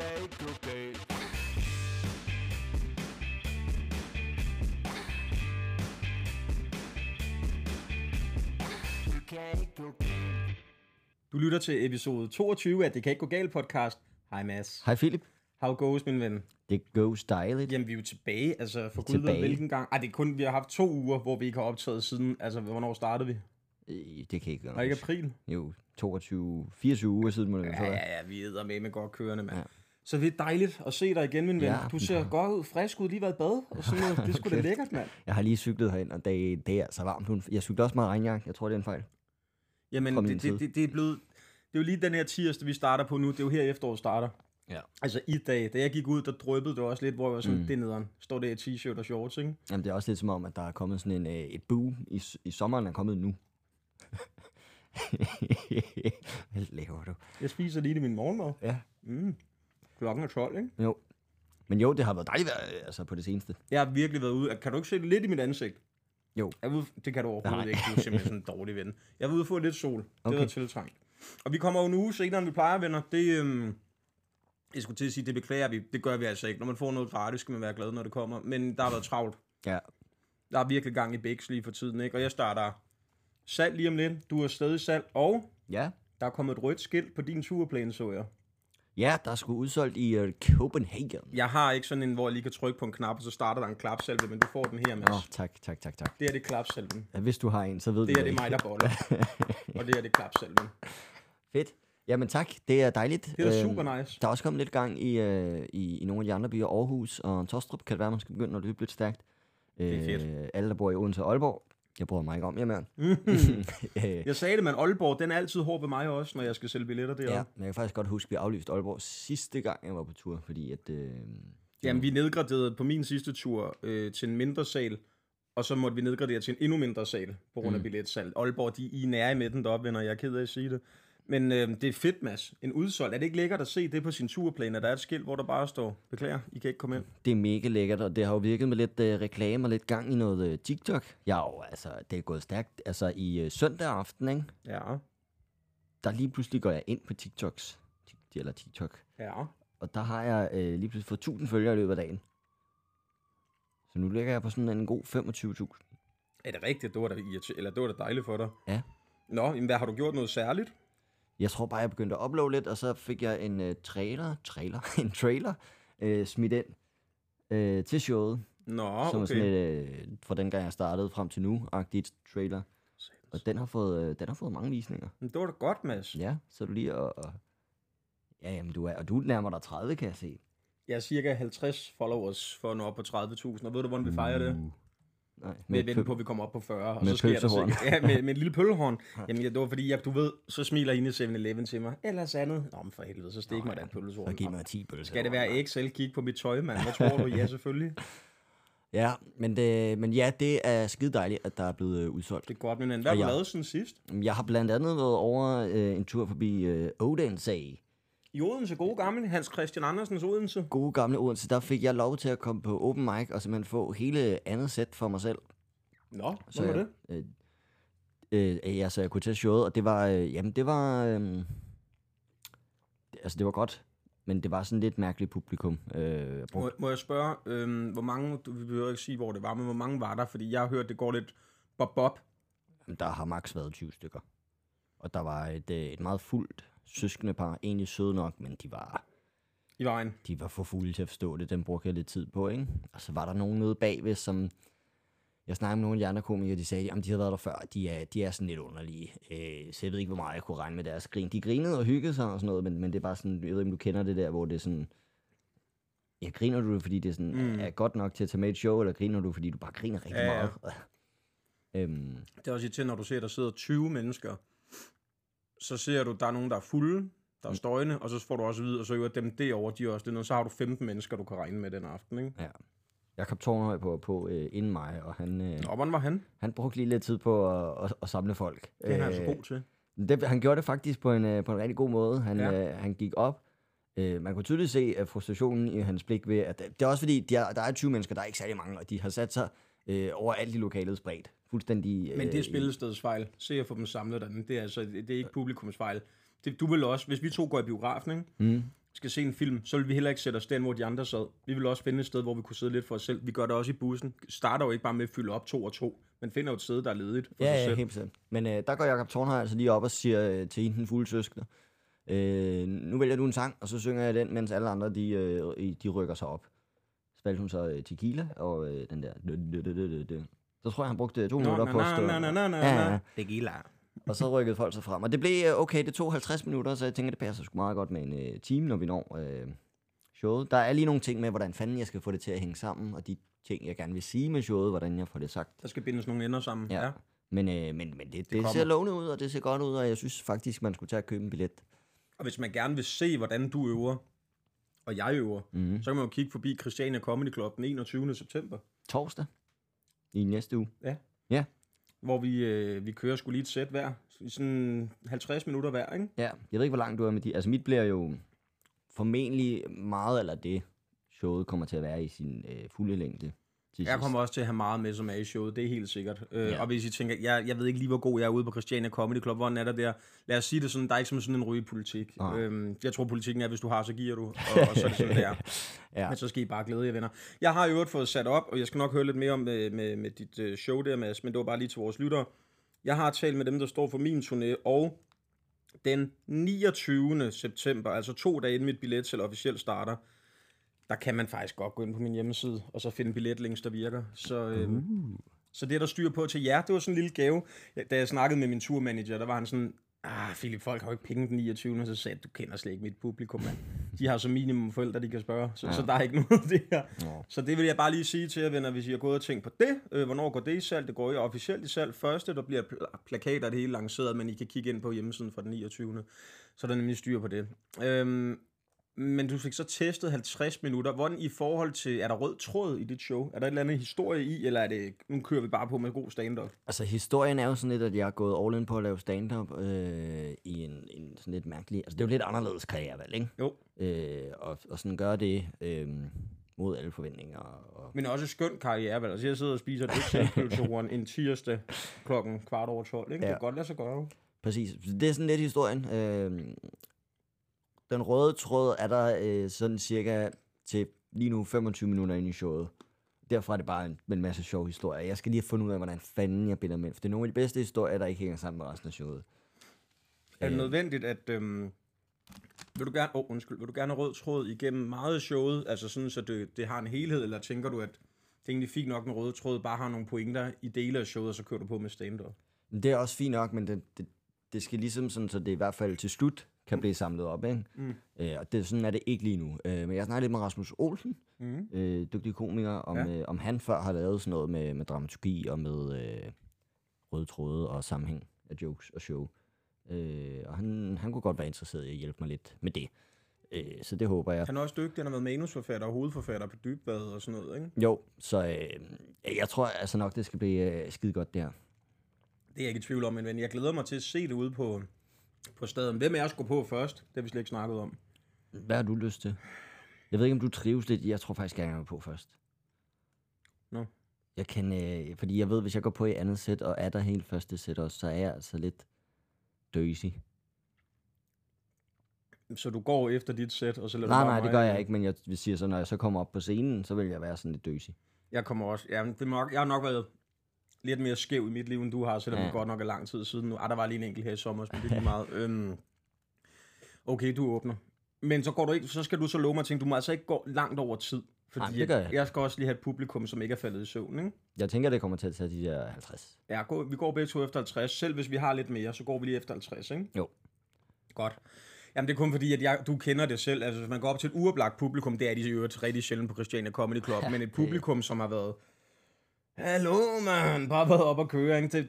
kan ikke gå galt. Det kan ikke gå galt. Du lytter til episode 22 af Det kan ikke gå galt podcast. Hej Mads. Hej Philip. How goes, min ven? Det goes dejligt. Jamen, vi er jo tilbage, altså for gud ved hvilken gang. Ej, det er kun, vi har haft 2 uger, hvor vi ikke har optaget siden, altså hvornår startede vi? Det kan ikke gøre noget. Og ikke april? Jo, 22, 24 uger siden må det være. Ja, vi æder med godt kørende, mand. Ja. Så det er dejligt at se dig igen, min ven. Ja, du ser godt ud, frisk ud, lige været i bad, og sådan noget. Det skulle da lækkert, mand. Jeg har lige cyklet herind, og det er så varmt. Jeg cyklede også med regnjakke, jeg tror, det er en fejl. Jamen, det er blevet... Det er jo lige den her tirsdag, vi starter på nu. Det er jo her efteråret starter. Ja. Altså i dag, da jeg gik ud, der dryppede det også lidt, hvor jeg var sådan, det nederen, står der i t-shirt og shorts, ikke? Jamen det er også lidt som om, at der er kommet sådan et boom i sommeren, er kommet nu. Hvad laver du? Jeg spiser lige det min morgenmad. Ja. Klokken er 12, ikke? Jo. Men jo, det har været dejligt altså, på det seneste. Jeg har virkelig været ude. Kan du ikke se det lidt i mit ansigt? Jo. Det kan du overhovedet ikke. Du er simpelthen sådan en dårlig ven. Jeg var ude og få lidt sol. Okay. Det var tiltrængt. Og vi kommer jo en uge senere, end vi plejer, venner. Jeg skulle til at sige, det beklager vi. Det gør vi altså ikke. Når man får noget gratis, skal man være glad, når det kommer. Men der har været travlt. Ja. Der er virkelig gang i bæks lige for tiden, ikke? Og jeg starter salg lige om lidt. Du er stadig i salg. Og ja, der er kommet et rødt skilt på din turplan, så jeg. Ja, der er sgu udsolgt i Copenhagen. Jeg har ikke sådan en, hvor jeg lige kan trykke på en knap, og så starter der en klapsalve, men du får den her, Mads. Åh, tak. Det er det klapsalven. Ja, hvis du har en, så ved det du det. Det er mig, der boller. Og det er det klapsalven. Fedt. Jamen tak, det er dejligt. Det er super nice. Der er også kommet lidt gang i nogle af de andre byer. Aarhus og Torstrup kan det være, man skal begynde at løbe lidt stærkt. Det er fedt. Alle, der bor i Odense og Aalborg. Jeg bryder mig ikke om jer, mand. Jeg sagde det, men Aalborg, den er altid hård ved mig også, når jeg skal sælge billetter deroppe. Ja, men jeg kan faktisk godt huske, at vi aflyste Aalborg sidste gang, jeg var på tur, fordi at... Jamen, vi nedgraderede på min sidste tur til en mindre sal, og så måtte vi nedgradere til en endnu mindre sal på grund af billetsalg. Aalborg, de er nære i midten deroppe, venner, jeg er ked af at sige det. Men det er fedt, Mads. En udsolgt. Er det ikke lækkert at se det på sin turplan, at der er et skilt, hvor der bare står, beklager, I kan ikke komme ind? Det er mega lækkert, og det har jo virket med lidt reklame og lidt gang i noget TikTok. Ja, jo, altså, det er gået stærkt. Altså, i søndag aften, ikke? Ja. Der lige pludselig går jeg ind på TikTok. Ja. Og der har jeg lige pludselig fået 1000 følgere i løbet af dagen. Så nu ligger jeg på sådan en god 25.000. Er det rigtigt? Det var da dejligt for dig. Ja. Nå, men hvad har du gjort noget særligt? Jeg tror bare, jeg begyndte at uploade lidt, og så fik jeg en trailer smidt ind til showet. Nå, okay. Som er sådan fra dengang jeg startede frem til nu-agtigt trailer. Og den har fået, mange visninger. Men det var da godt, Mads. Ja, så du lige og ja, jamen, du nærmer dig 30, kan jeg se. Jeg har cirka 50 followers for at nå op på 30.000, og ved du, hvordan vi fejrer det? Nej, med vente på, at vi kommer op på 40, og så sker der sådan. Ja, med en lille pøllehorn. Jamen, det var fordi, du ved, så smiler inde i 7-Eleven til mig. Ellers andet. Nå, men for helvede, så stik mig den pølleshorn. Så giv mig 10 pølleshorn. Skal det være Excel? Kig på mit tøj, mand. Hvad tror du? Ja, selvfølgelig. Ja, men ja, det er skide dejligt, at der er blevet udsolgt. Det er godt, men hvad har du lavet siden sidst? Jeg har blandt andet været over en tur forbi Odense. I Odense, gode gamle Hans Christian Andersens Odense. Gode gamle Odense, der fik jeg lov til at komme på open mic og simpelthen få hele andet sæt for mig selv. Nå, så var det? Så jeg kunne tage showet, og det var, det var godt, men det var sådan lidt mærkeligt publikum. Må jeg spørge, hvor mange, vi behøver ikke sige, hvor det var, men hvor mange var der? Fordi jeg har hørt, det går lidt bob-bob. Der har maks været 20 stykker, og der var et meget fuldt søskendepar, egentlig søde nok, men de var... I vejen. De var for fulde til at forstå det, den brugte jeg lidt tid på, ikke? Og så var der nogen nede bagved, som... Jeg snakkede med nogle af de andre komikere, de sagde, jamen de havde været der før, de er sådan lidt underlige. Så jeg ved ikke, hvor meget jeg kunne regne med deres grin. De grinede og hyggede sig og sådan noget, men det er bare sådan, jeg ved ikke, du kender det der, hvor det er sådan... Ja, griner du, fordi det er sådan, er godt nok til at tage med et show, eller griner du, fordi du bare griner rigtig meget? Det er også til, når du ser, der sidder 20 mennesker, så ser du, der er nogen, der er fulde, der er støjende, og så får du også at vide, og så er dem derovre, de er også det noget. Så har du 15 mennesker, du kan regne med den aften, ikke? Ja. Jacob Taarnhøj på inden mig, og han... hvordan var han? Han brugte lige lidt tid på at samle folk. Det er han så god til. Han gjorde det faktisk på en rigtig god måde. Han gik op. Man kunne tydeligt se frustrationen i hans blik ved, at det er også fordi, der er 20 mennesker, der er ikke særlig mange, og de har sat sig over alt i lokalets bredt. Fuldstændig... Men det er spillestedsfejl. Se at få dem samlet derinde. Det er ikke publikumsfejl. Du vil også... Hvis vi to går i biografen, ikke? skal se en film, så vil vi heller ikke sætte os den, hvor de andre sad. Vi vil også finde et sted, hvor vi kunne sidde lidt for os selv. Vi gør det også i bussen. Starter jo ikke bare med at fylde op 2 og 2, men finder jo et sted, der er ledigt for sig selv. Ja, helt sikkert. Men der går Jacob Taarnhøj altså lige op og siger til hende, den fulde søskende, nu vælger du en sang, og så synger jeg den, mens alle andre, de rykker sig op. Spaldt hun så tequila, og den der... Så tror jeg, han brugte 2 minutter på at stå. Tequila. Og så rykkede folk sig frem. Og det blev, okay, det tog 50 minutter, så jeg tænker, det passer sgu meget godt med en time, når vi når showet. Der er lige nogle ting med, hvordan fanden jeg skal få det til at hænge sammen, og de ting, jeg gerne vil sige med showet, hvordan jeg får det sagt. Der skal bindes nogle ender sammen, ja. Men det ser lovende ud, og det ser godt ud, og jeg synes faktisk, man skulle tage at købe en billet. Og hvis man gerne vil se, hvordan du øver, og jeg øver, så kan man jo kigge forbi Christiania Comedy Klub den 21. september. Torsdag. I næste uge. Ja. Hvor vi kører sgu lige et sæt hver. Sådan 50 minutter hver, ikke? Ja, jeg ved ikke, hvor langt du er med de. Altså mit bliver jo formentlig meget, eller det showet kommer til at være i sin fulde længde. Jeg kommer også til at have meget med, som er i showet, det er helt sikkert. Og hvis I tænker, jeg ved ikke lige, hvor god jeg er ude på Christiania Comedy Klub, hvordan er der der? Lad os sige det sådan, der er ikke som sådan en rygepolitik. Jeg tror, politikken er, hvis du har, så giver du, og så er det sådan, det er. Ja. Men så skal I bare glæde jer, venner. Jeg har i øvrigt fået sat op, og jeg skal nok høre lidt mere om med dit show der, Mads, men det var bare lige til vores lyttere. Jeg har talt med dem, der står for min turné, og den 29. september, altså 2 dage inden mit billetsalg officielt starter, der kan man faktisk godt gå ind på min hjemmeside, og så finde billetlinks, der virker. Så det, der styrer på til jer, det var sådan en lille gave. Da jeg snakkede med min turmanager, der var han sådan, Philip, folk har jo ikke penge den 29. Og så sagde, du kender slet ikke mit publikum, mand. De har som minimum forældre, de kan spørge, så der er ikke noget af det her. Ja. Så det vil jeg bare lige sige til jer, venner, hvis I har gået og tænkt på det. Hvornår går det i salg? Det går jo officielt i salg første. Der bliver plakater det hele lanceret, men I kan kigge ind på hjemmesiden fra den 29. Så der er nemlig styr på det. Men du fik så testet 50 minutter. Hvordan i forhold til, er der rød tråd i dit show? Er der et eller andet historie i, eller er det, nu kører vi bare på med god stand-up? Altså historien er jo sådan lidt, at jeg er gået all in på at lave stand-up i en sådan lidt mærkelig... Altså det er jo lidt anderledes karrierevalg, ikke? Jo. Og sådan gør det mod alle forventninger. Men også skøn karrierevalg. Altså jeg sidder og spiser et eksempeltoren en tirsdag klokken 12:15, ikke? Ja. Det kan godt lade sig gøre. Præcis. Det er sådan lidt historien. Den røde tråd er der sådan cirka til lige nu 25 minutter ind i showet. Derfra er det bare en masse sjove historier. Jeg skal lige have fundet ud af, hvordan fanden jeg binder med. For det er nogle af de bedste historier, der ikke hænger sammen med resten af showet. Er det nødvendigt, at... vil du gerne have rød tråd igennem meget af showet? Altså sådan, så det har en helhed? Eller tænker du, at det egentlig fint nok, en rød tråd bare har nogle pointer i dele af showet, og så kører du på med stand-up? Det er også fint nok, men det skal ligesom sådan, så det er i hvert fald til slut... kan blive samlet op, ikke? Og sådan er det ikke lige nu. Men jeg snakkede lidt med Rasmus Olsen, dygtig komiker, om han før har lavet sådan noget med dramaturgi og med røde tråde og sammenhæng af jokes og show. Og han kunne godt være interesseret i at hjælpe mig lidt med det. Så det håber jeg. Han er også dygtig, han har været manusforfatter og hovedforfatter på Dybbadet og sådan noget, ikke? Jo, så jeg tror altså nok, det skal blive skide godt der. Det er jeg ikke i tvivl om, men jeg glæder mig til at se det ude på staden. Hvem er jeg skulle på først? Det har vi slet ikke snakket om. Hvad har du lyst til? Jeg ved ikke, om du trives lidt. Jeg tror faktisk, jeg er på først. Nå. Jeg kan... fordi jeg ved, hvis jeg går på i andet sæt, og er der helt første sæt også, så er jeg altså lidt døsy. Så du går efter dit sæt, og så lader du... Nej, det gør jeg ikke, men jeg vil sige så, når jeg så kommer op på scenen, så vil jeg være sådan lidt døsy. Jeg kommer også... Ja, jeg har nok været... lidt mere skæv i mit liv, end du har, selvom det godt nok er lang tid siden nu. Der var lige en enkelt her i sommer, men det er lige meget. Okay, du åbner. Men så går du ikke, så skal du så love mig ting. Du må altså ikke gå langt over tid. Fordi jeg skal også lige have et publikum, som ikke er faldet i søvn, ikke? Jeg tænker, det kommer til at tage de der 50. Ja, vi går begge to efter 50. Selv hvis vi har lidt mere, så går vi lige efter 50, ikke? Jo. Godt. Jamen, det er kun fordi, at du kender det selv. Altså, hvis man går op til et uoplagt publikum, det er de i øvrigt rigtig sjældent på Christiania Comedy Club, men et publikum, som har været... Hallo, man. Bare været op og køre, ikke?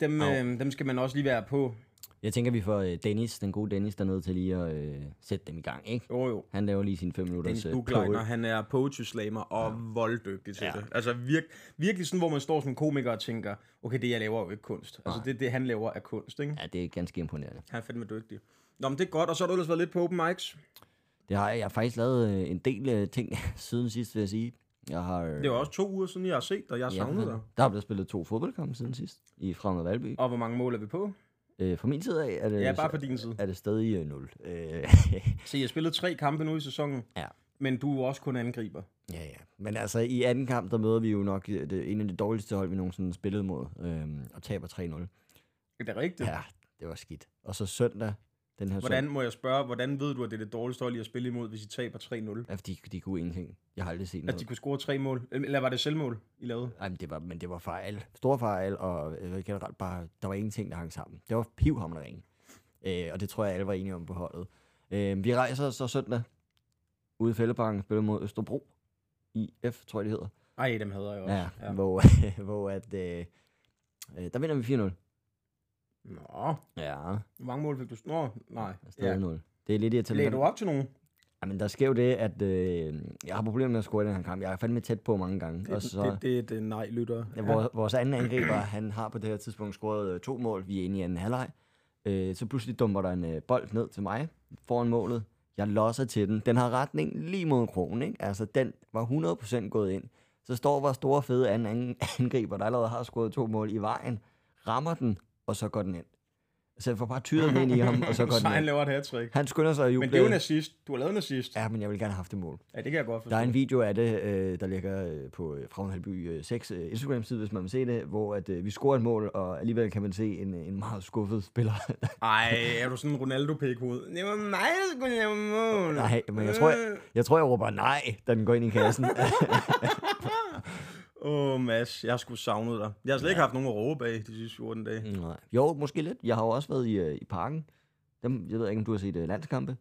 Dem skal man også lige være på. Jeg tænker, vi får Dennis, den gode Dennis, dernede til lige at sætte dem i gang, ikke? Jo. Han laver lige sine 5 minutters Dennis, han er poetry slammer og volddygtig til det. Altså virkelig sådan, hvor man står som komiker og tænker, okay, det jeg laver er jo ikke kunst. Altså det han laver er kunst, ikke? Ja, det er ganske imponerende. Han er fandme dygtig. Nå, men det er godt, og så har du ellers været lidt på open mics? Det har jeg faktisk lavet en del ting siden sidst, vil jeg sige. Det var også 2 uger siden, jeg har set dig, og jeg har savnet dig. Der er blevet spillet 2 fodboldkampe siden sidst, i Fremad Valby. Og hvor mange mål er vi på? For min side af er det, ja, bare for din side. Er det stadig 0. Så jeg spillede 3 kampe nu i sæsonen, ja. Men du er også kun angriber. Ja, ja. Men altså i anden kamp, der møder vi jo nok en af de dårligste hold, vi nogensinde spillede mod, og taber 3-0. Er det rigtigt? Ja, det var skidt. Og så søndag, den her må jeg spørge, hvordan ved du, at det er det dårligste hold, I har spillet imod, hvis I taber 3-0? Ja, fordi de kunne ingenting. Jeg har aldrig set noget. At de kunne score 3 mål? Eller var det selvmål, I lavede? Nej, men det var fejl. Store fejl, og generelt bare, der var ingenting, der hang sammen. Det var pivhamrende ringe. Og det tror jeg, alle var enige om på holdet. Vi rejser så søndag ude i Fældeparken, spiller mod Østerbro. IF, tror jeg, det hedder. Ej, dem hedder jeg også. Ja, ja. Hvor at... der vinder vi 4-0. Nå. Ja. Hvor mange mål fik du? Nå, nej. Ja. 0. Det er lidt irriterende. Lægger du op til nogen? Jamen, der sker jo det, at jeg har problemer med at score i den her kamp. Jeg er fandme tæt på mange gange. Det nej-lytter. Ja. Vores anden angriber, han har på det her tidspunkt scoret 2 mål. Vi er inde i anden halvleg. Så pludselig dumper der en bold ned til mig foran målet. Jeg losser til den. Den har retning lige mod krogen, ikke? Altså, den var 100% gået ind. Så står vores store, fede anden angriber, der allerede har scoret 2 mål i vejen, rammer den, og så går den ind. Så jeg får bare tyret den ind i ham, og så går den ind. Så han laver et hat-trick. Han skynder sig og jubler. Men det er jo en assist. Du har lavet en assist. Ja, men jeg vil gerne have haft det mål. Ja, det kan jeg godt forstå. Der er en video af det, der ligger på Fraunhalby 6 Instagram-side, hvis man vil se det, hvor at vi scorer et mål, og alligevel kan man se en meget skuffet spiller. Ej, er du sådan en Ronaldo-pæk-hoved? Det var mig, der skulle lave mål. Nej, men jeg tror, jeg råber nej, da den går ind i kassen. Mads, jeg har sgu savnet dig. Jeg har slet ikke haft nogen at råbe af de sidste 14 dage. Nej. Jo, måske lidt. Jeg har jo også været i parken. Dem, jeg ved ikke, om du har set landskampe?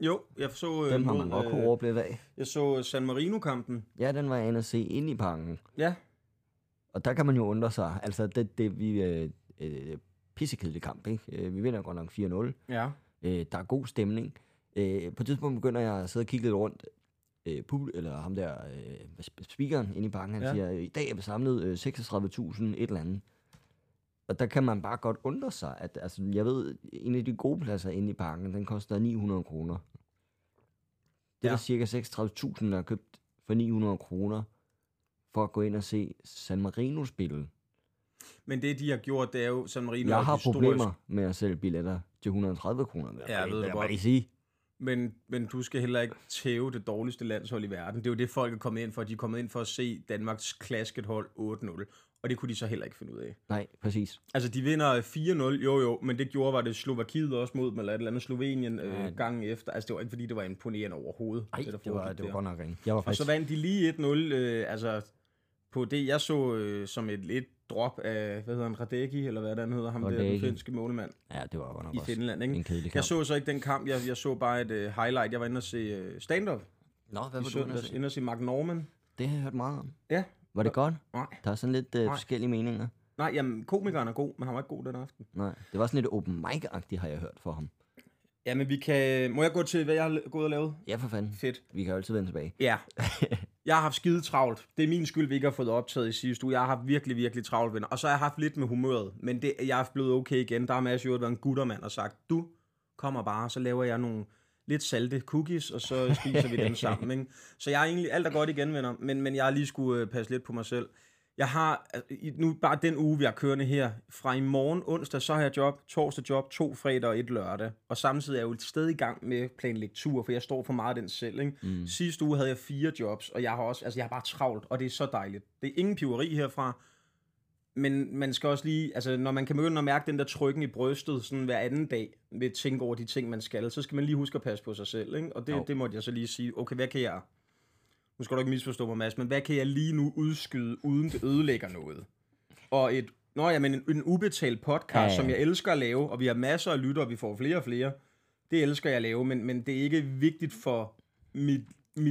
Jo, jeg så... Dem har man nok kunne råbe lidt af. Jeg så San Marino-kampen. Ja, den var jeg inde at se inde i parken. Ja. Og der kan man jo undre sig. Altså, det pissekedelig kamp, ikke? Vi vinder godt nok 4-0. Ja. Der er god stemning. På et tidspunkt begynder jeg at sidde og kigge lidt rundt. Eller ham der speakeren inde i banken, han siger, i dag er vi samlet 36.000 et eller andet. Og der kan man bare godt undre sig, at altså, jeg ved, en af de gode pladser inde i banken, den koster 900 kroner. Det er cirka 36.000, der er købt for 900 kroner for at gå ind og se San Marino spille. Men det, de har gjort, det er jo San Marino. Jeg har problemer med at sælge billetter til 130 kroner. Ja, jeg ved det godt. Men du skal heller ikke tæve det dårligste landshold i verden. Det er jo det, folk er kommet ind for. De er kommet ind for at se Danmarks klasket hold 8-0. Og det kunne de så heller ikke finde ud af. Nej, præcis. Altså, de vinder 4-0, jo, men det gjorde, var det Slovakiet også mod dem, eller et eller andet Slovenien gangen efter. Altså, det var ikke, fordi det var imponerende overhovedet. Nej, det var godt nok ringe. Og så vandt de lige 1-0, på det, jeg så som et lidt drop af, hvad hedder han, Radecki, eller hvad den hedder, ham Radecki. Der, den finske målmand. Ja, det var godt nok i Finland, ikke? En kedelig kamp. Jeg så så ikke den kamp, jeg så bare et highlight. Jeg var inde og se stand-up. Nå, hvad var du inde og se? Inde og se Mark Normand. Det har jeg hørt meget om. Ja. Var det godt? Nej. Der er sådan lidt forskellige meninger. Nej, jamen, komikeren er god, men han var ikke god den aften. Nej, det var sådan lidt open mic-agtigt, har jeg hørt for ham. Ja, men vi kan... Må jeg gå til, hvad jeg har gået og lavet? Ja, for fanden. Fedt. Vi kan jo altid vende tilbage. Ja. Jeg har haft skide travlt. Det er min skyld, vi ikke har fået optaget i sidste uge. Jeg har haft virkelig, virkelig travlt, venner. Og så har jeg haft lidt med humøret. Men det, jeg er blevet okay igen. Der har Mads jo været en guttermand og sagt, du kommer bare, så laver jeg nogle lidt salte cookies, og så spiser vi dem sammen. Ikke? Så jeg er egentlig alt er godt igen, venner. Men jeg har lige skulle passe lidt på mig selv. Jeg har nu bare den uge, vi er kørende her. Fra i morgen onsdag, så har jeg job, torsdag job, 2 fredag og 1 lørdag. Og samtidig er jeg jo et sted i gang med planlægtur, for jeg står for meget af den selv. Ikke? Mm. Sidste uge havde jeg 4 jobs, og jeg har også, altså jeg har bare travlt, og det er så dejligt. Det er ingen piveri herfra, men man skal også lige, altså når man kan begynde at mærke den der trykken i brystet, sådan hver anden dag, ved at tænke over de ting, man skal, så skal man lige huske at passe på sig selv. Ikke? Og det måtte jeg så lige sige, okay, hvad kan jeg... Nu skal du ikke misforstå mig, Mads, men hvad kan jeg lige nu udskyde, uden det ødelægger noget? Og en ubetalt podcast, som jeg elsker at lave, og vi har masser af lyttere, og vi får flere og flere. Det elsker jeg at lave, men det er ikke vigtigt for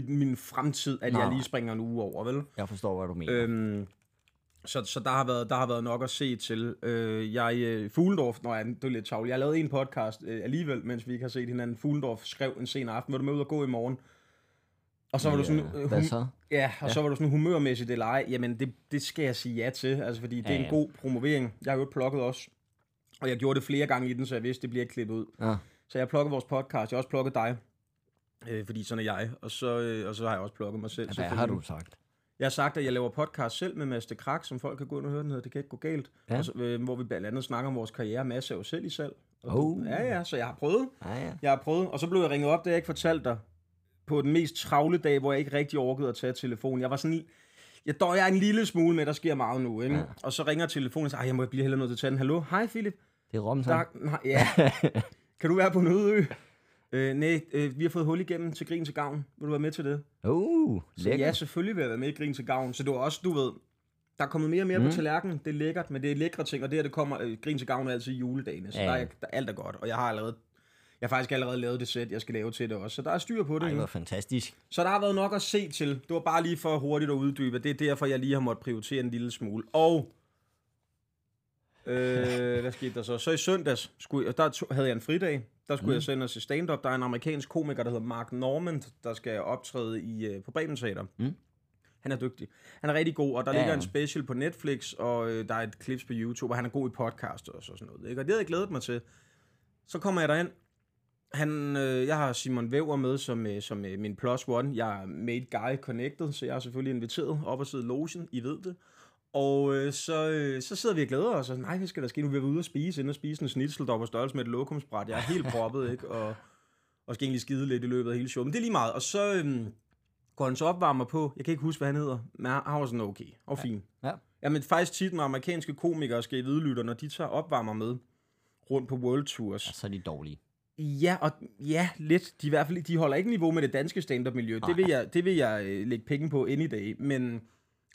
min fremtid, at jeg lige springer en uge over, vel? Jeg forstår, hvad du mener. Så der har været nok at se til. Fuglendorf, det er lidt tavligt. Jeg lavede en podcast alligevel, mens vi ikke har set hinanden. Fuglendorf skrev en sen aften, hvor du må ud og gå i morgen. Og så var du sådan så var du sådan humørmæssigt eller ej. Jamen det skal jeg sige ja til, altså fordi det er en god promovering. Jeg har jo plukket også. Og jeg gjorde det flere gange i den, så jeg vidste det bliver klippet ud. Ja. Så jeg plukkede vores podcast, jeg har også plukket dig. Fordi sådan er jeg, og så har jeg også plukket mig selv. Ja, hvad har du sagt? Jeg har sagt, at jeg laver podcast selv med Mads Krak, som folk kan gå ind og høre, den hedder Det kan ikke gå galt. Ja. Og så, hvor vi blandt andet snakker om vores karriere. Mads er jo selv i salg. Så jeg har prøvet. Og så blev jeg ringet op, da jeg ikke fortalte dig, på den mest travle dag, hvor jeg ikke rigtig orkede at tage telefonen. Jeg var sådan, jeg døjer en lille smule med, der sker meget nu. Ikke? Ja. Og så ringer telefonen og siger, jeg må blive heller nødt til at tage den. Hallo? Hej Philip. Det er Romsen. Ja. Kan du være på en øde ø? Vi har fået hul igennem til Grin til Gavn. Vil du være med til det? Lækkert. Ja, selvfølgelig vil jeg være med i Grin til Gavn. Så det var også, du ved, der er kommet mere og mere på tallerkenen. Det er lækkert, men det er lækre ting. Og det kommer, Grin til Gavn er altid i juledagene. Så der alt er godt. Og jeg har faktisk allerede lavet det sæt, jeg skal lave til det også. Så der er styr på det. Det var fantastisk. Så der har været nok at se til. Det var bare lige for hurtigt at uddybe. Det er derfor, jeg lige har måttet prioritere en lille smule. Og hvad skete der så? Så i søndags havde jeg en fridag. Der skulle jeg sende os i stand-up. Der er en amerikansk komiker, der hedder Mark Normand, der skal optræde på Bremen Teater. Han er dygtig. Han er rigtig god, og der ligger en special på Netflix, og der er et klips på YouTube, og han er god i podcast og sådan noget. Ikke? Og det havde jeg glædet mig til. Så kommer jeg derind. Jeg har Simon Væver med som min plus one. Jeg er made guy connected, så jeg er selvfølgelig inviteret op og sidde i logen. I ved det. Og så sidder vi og glæder os, og nej, hvad skal der ske nu? Vi er ude og spise, inden at spise en snitsel, der var på størrelse med et lokumsbræt. Jeg er helt proppet, ikke? Og skal egentlig skide lidt i løbet af hele showet. Men det er lige meget. Og så går han så opvarmer på, jeg kan ikke huske, hvad han hedder, men han var sådan okay og fin. Ja. Jamen faktisk tit, når amerikanske komikere skal i vedlytter, når de tager opvarmer med rundt på world tours. Ja, så er de dårlige. Ja, og ja, lidt. De, i hvert fald, de holder ikke niveau med det danske stand-up-miljø. Det vil jeg lægge penge på any day, men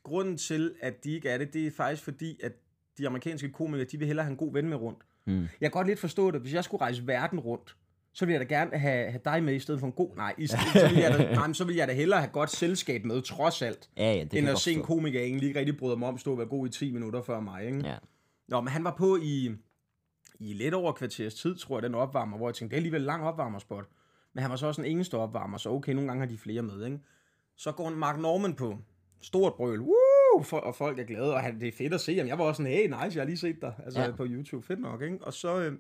grunden til, at de ikke er det, det er faktisk fordi, at de amerikanske komikere, de vil hellere have en god ven med rundt. Jeg kan godt lidt forstå det. Hvis jeg skulle rejse verden rundt, så ville jeg da gerne have dig med i stedet for en god... så ville jeg da hellere have godt selskab med, trods alt, end at se en komiker, jeg egentlig ikke rigtig bryder mig om, stå og være god i 10 minutter før mig. Ikke? Ja. Nå, men han var på i lidt over kvarters tid, tror jeg, den opvarmer, hvor jeg tænkte, det er alligevel lang opvarmerspot. Men han var så også en engelsk opvarmer, så okay, nogle gange har de flere med. Ikke? Så går Mark Normand på. Stort brøl, og folk er glade, og det er fedt at se. Jamen, jeg var også sådan, hey, nice, jeg har lige set dig på YouTube, fedt nok, ikke? Og så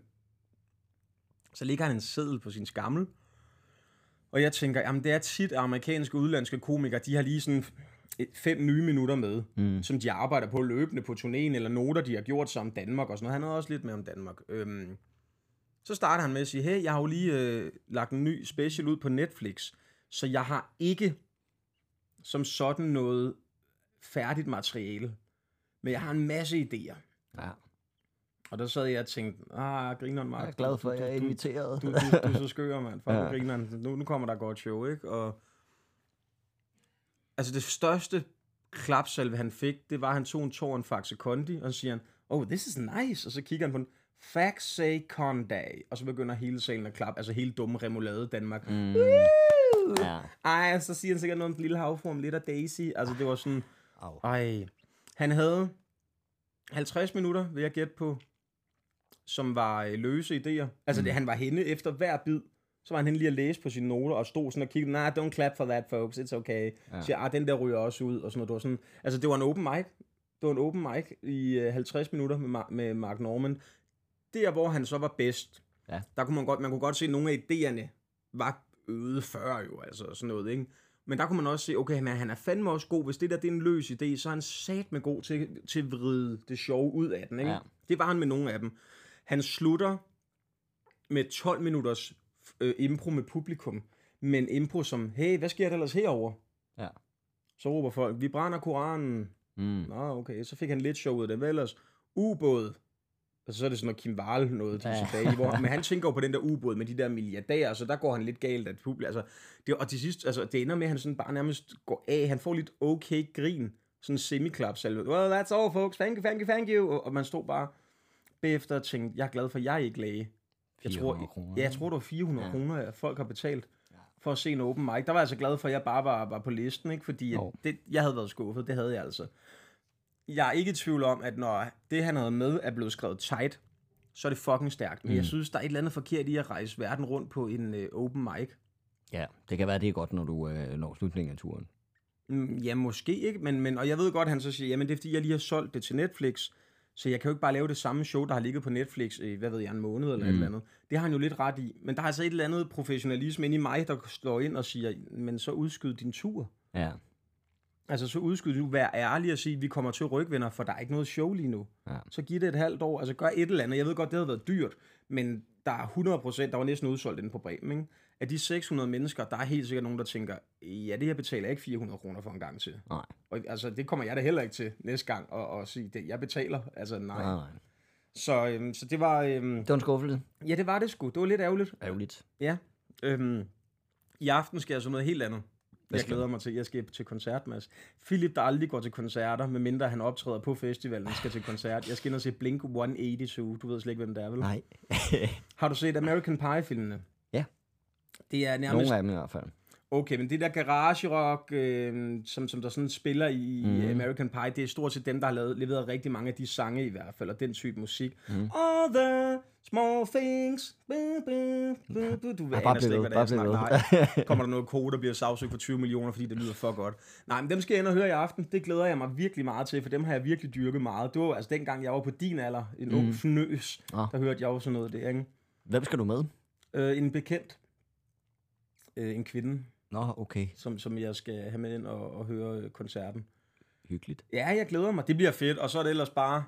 ligger han en seddel på sin skammel, og jeg tænker, jamen det er tit, at amerikanske udlandske komikere, de har lige sådan 5 nye minutter med, som de arbejder på løbende på turnéen, eller noter, de har gjort sig om Danmark og sådan noget. Han havde også lidt med om Danmark. Så starter han med at sige, hey, jeg har jo lige lagt en ny special ud på Netflix, så jeg har ikke som sådan noget færdigt materiale. Men jeg har en masse idéer. Ja. Og der sad jeg og tænkte, grineren, Mark. Jeg er glad for, at jeg er inviteret. Du så skører, mand. Grineren. Nu kommer der godt show, ikke? Og altså det største klapsalve, han fik, det var, at han tog en tår en Faxe Kondi, og så siger han, this is nice. Og så kigger han på den. Faxe Kondi. Og så begynder hele salen at klappe. Altså hele dumme remoulade Danmark. Så siger han sikkert noget om den lille havform, lidt af Daisy. Altså, det var sådan... Han havde 50 minutter, vil jeg gætte på, som var løse idéer. Altså, han var henne efter hver bid. Så var han henne lige at læse på sine noter og stod sådan og kiggede. Nej, don't clap for that, folks. It's okay. Ja. Så den der ryger også ud og sådan noget. Det var sådan, altså, det var en open mic. Det var en open mic i 50 minutter med Mark Normand. Der, hvor han så var bedst, der kunne man kunne godt se, at nogle af idéerne var øde 40 jo, altså sådan noget, ikke? Men der kunne man også se, okay, men han er fandme også god, hvis det er en løs idé, så er han satme god til at vride det sjove ud af den, ikke? Ja. Det var han med nogle af dem. Han slutter med 12 minutters impro med publikum, men impro som, hey, hvad sker der ellers herover? Ja. Så råber folk, vi brænder Koranen. Nå, okay, så fik han lidt sjov ud af det, hvad ellers? Ubåd. Og så er det sådan noget Kim Wahl noget til tilbage, men han tænker jo på den der ubåd med de der milliardærer, så der går han lidt galt af publikum. Altså, og til sidst, altså, det ender med, at han sådan bare nærmest går af. Han får lidt okay grin, sådan semi-klapsalve. Well, that's all, folks. Thank you, thank you, thank you. Og man stod bare bagefter og tænkte, jeg er glad for, at jeg ikke lagde. Jeg tror, det var 400 kroner, at folk har betalt for at se en open mic. Der var jeg så glad for, at jeg bare var på listen, ikke? Fordi jeg havde været skuffet. Det havde jeg altså. Jeg er ikke i tvivl om, at når det, han havde med, er blevet skrevet tight, så er det fucking stærkt. Men jeg synes, der er et eller andet forkert i at rejse verden rundt på en open mic. Ja, det kan være, det er godt, når du når slutningen af turen. Ja, måske ikke. Men, og jeg ved godt, han så siger, jamen det er, fordi jeg lige har solgt det til Netflix, så jeg kan jo ikke bare lave det samme show, der har ligget på Netflix i, en måned eller et eller andet. Det har han jo lidt ret i. Men der er altså et eller andet professionalisme inde i mig, der slår ind og siger, men så udskyd din tur. Ja. Altså så udskyder du, vær ærlig og sige, vi kommer til rygvinder, for der er ikke noget show lige nu. Ja. Så giv det et halvt år, altså gør et eller andet. Jeg ved godt, det havde været dyrt, men der er 100%, der var næsten udsolgt inde på Bremen, ikke? Af de 600 mennesker, der er helt sikkert nogen, der tænker, ja, det her betaler jeg ikke 400 kroner for en gang til. Nej. Og altså, det kommer jeg da heller ikke til næste gang, og sige, det, jeg betaler, altså nej. Så, så det var... det var en skuffelse. Ja, det var det sgu. Det var lidt ærgerligt. Ærgerligt. Ja. I aften skal jeg så noget helt andet. Jeg glæder mig til, jeg skal til koncert, Mads. Philip, der aldrig går til koncerter, medmindre han optræder på festivalen, skal til koncert. Jeg skal ind og se Blink 182. Du ved slet ikke, hvem det er, vel? Nej. Har du set American Pie-filmene? Ja. Det er nærmest... Nogle af dem i hvert fald. Okay, men det der garage-rock, som der sådan spiller i American Pie, det er stort set dem, der har leveret rigtig mange af de sange i hvert fald, og den type musik. All the small things. Du vil aner slet ikke, hvad der kommer der noget kode, der bliver sagsøgt for 20 millioner, fordi det lyder for godt. Nej, men dem skal jeg ind og høre i aften. Det glæder jeg mig virkelig meget til, for dem har jeg virkelig dyrket meget. Det var altså dengang, jeg var på din alder, en ung fnøs, der hørte jeg også sådan noget der, ikke? Hvem skal du med? En bekendt. En kvinde. Nå, okay. Som jeg skal have med ind og høre koncerten. Hyggeligt. Ja, jeg glæder mig. Det bliver fedt. Og så er det ellers bare...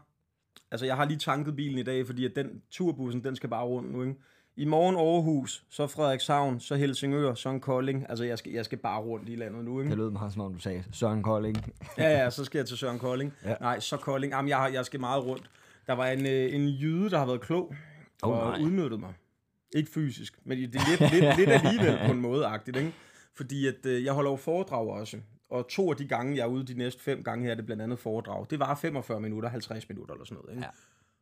Altså, jeg har lige tanket bilen i dag, fordi at den turbussen, den skal bare rundt nu, ikke? I morgen Aarhus, så Frederikshavn, så Helsingør, så Kolding. Altså, jeg skal bare rundt i landet nu, ikke? Det lød meget som om du sagde Søren Kolding. ja, så skal jeg til Søren Kolding. Ja. Nej, så Kolding. Jamen, jeg skal meget rundt. Der var en jyde, der har været klog og udnyttede mig. Ikke fysisk, men det er lidt alligevel på en måde-agtigt, ikke? Fordi at, jeg holder jo foredrag også, og to af de gange, jeg er ude de næste 5 gange her, det er blandt andet foredrag. Det var 45 minutter, 50 minutter eller sådan noget, ikke? Ja.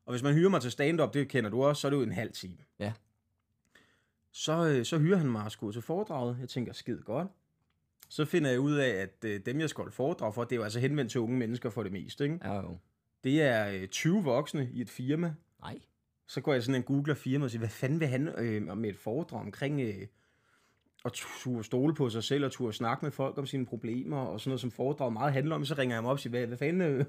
Og hvis man hyrer mig til stand-up, det kender du også, så er det jo en halv time. Ja. Så hyrer han mig sgu til foredraget. Jeg tænker, skide godt. Så finder jeg ud af, at dem, jeg skal holde foredrag for, det er jo altså henvendt til unge mennesker for det meste, ikke? Ja, jo. Det er 20 voksne i et firma. Nej. Så går jeg sådan en googler firma og siger, hvad fanden vil han med et foredrag omkring at turde stole på sig selv og turde snakke med folk om sine problemer og sådan noget, som foredrag meget handler om. Så ringer jeg ham op og siger, hvad fanden,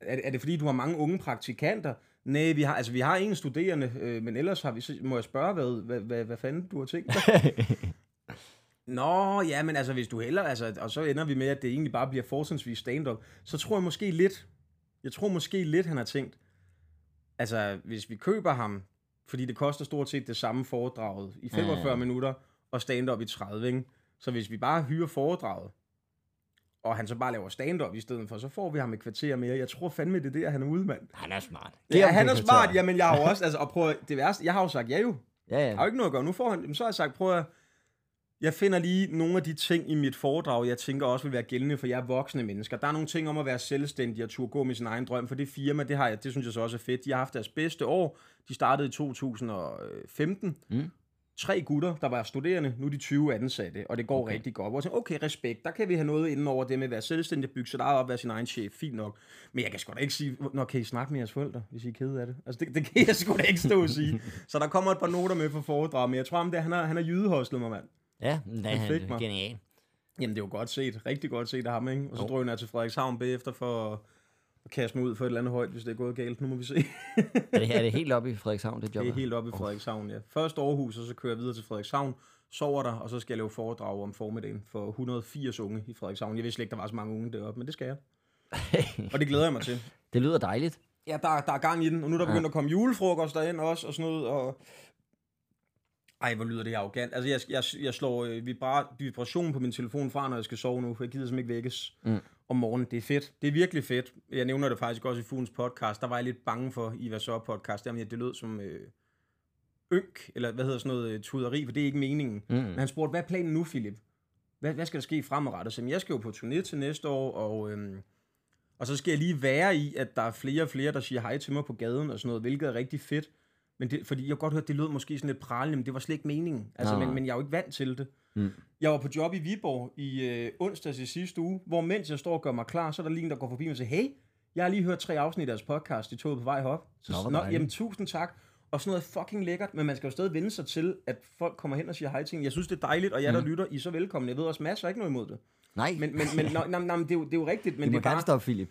er det fordi, du har mange unge praktikanter? Nej, vi har en studerende, men ellers må jeg spørge, hvad fanden du har tænkt dig? Nå, ja, men altså hvis du heller, altså, og så ender vi med, at det egentlig bare bliver fortrinsvis stand-up, så tror jeg måske lidt, han har tænkt, altså, hvis vi køber ham, fordi det koster stort set det samme foredraget i 45 minutter, og stand-up i 30, ikke? Så hvis vi bare hyrer foredraget, og han så bare laver stand-up i stedet for, så får vi ham et kvarter mere. Jeg tror fandme, det er der, han er ude, mand. Han er smart. Ja, han er smart, jamen jeg har jo også, altså, og prøv det værste, jeg har jo sagt ja. Jeg har jo ikke noget at gøre, nu får han, så har jeg sagt, jeg finder lige nogle af de ting i mit foredrag, jeg tænker også vil være gældende for jer voksne mennesker. Der er nogle ting om at være selvstændig og turde gå med sin egen drøm, for det firma, det synes jeg så også er fedt. De har haft deres bedste år. De startede i 2015. 3 gutter, der var studerende, nu er de 20 ansatte, og det går rigtig godt. Og jeg tænkte, okay, respekt, der kan vi have noget inden over det med at være selvstændig, bygge sig op, være sin egen chef, fint nok. Men jeg kan sgu da ikke sige, når kan I snakke med jeres forældre, hvis I er kede af det? Altså, det kan jeg sgu da ikke stå og sige. Så der kommer et par noter med for foredrag, men jeg tror, han har jydehostlet mig, mand. Ja, det er genialt. Jamen, det er jo godt set. Rigtig godt set af ham, ikke? Og så drøner jeg til Frederikshavn bagefter for at kaste mig ud for et eller andet højt, hvis det er gået galt. Nu må vi se. er det helt oppe i Frederikshavn, det job? Det er helt oppe i Frederikshavn, ja. Først Aarhus, og så kører jeg videre til Frederikshavn, sover der, og så skal jeg lave foredrag om formiddagen for 180 unge i Frederikshavn. Jeg vidste slet ikke, der var så mange unge deroppe, men det skal jeg. Og det glæder jeg mig til. Det lyder dejligt. Ja, der er gang i den, og nu er der begyndt at komme julefrokost derind også, og sådan noget, og... Ej, hvor lyder det arrogant. Altså, jeg slår vibrationen på min telefon fra, når jeg skal sove nu, for jeg gider simpelthen ikke vækkes om morgenen. Det er fedt. Det er virkelig fedt. Jeg nævner det faktisk også i Fuglens podcast. Der var jeg lidt bange for i hvad så podcast. Jamen, det lød som ynk, eller hvad hedder sådan noget tuderi, for det er ikke meningen. Men han spurgte, hvad er planen nu, Philip? Hvad skal der ske fremadrettet? Så jeg skal jo på turné til næste år, og så skal jeg lige være i, at der er flere og flere, der siger hej til mig på gaden og sådan noget, hvilket er rigtig fedt. Men det, fordi jeg har godt hørt, det lød måske sådan lidt pralende, men det var slet ikke meningen. Altså, men jeg er jo ikke vant til det. Jeg var på job i Viborg i onsdags i sidste uge, hvor mens jeg står og gør mig klar, så er der lige en, der går forbi mig og siger, hey, jeg har lige hørt 3 afsnit af deres podcast, de tog på vej herop. Jamen, 1000 tak. Og sådan noget fucking lækkert, men man skal jo stadig vende sig til, at folk kommer hen og siger hej til en. Jeg synes, det er dejligt, og jeg der lytter, I er så velkommen. Jeg ved også, Mads har ikke noget imod det. Nej. Men det er jo rigtigt. Men det er bare... Philip.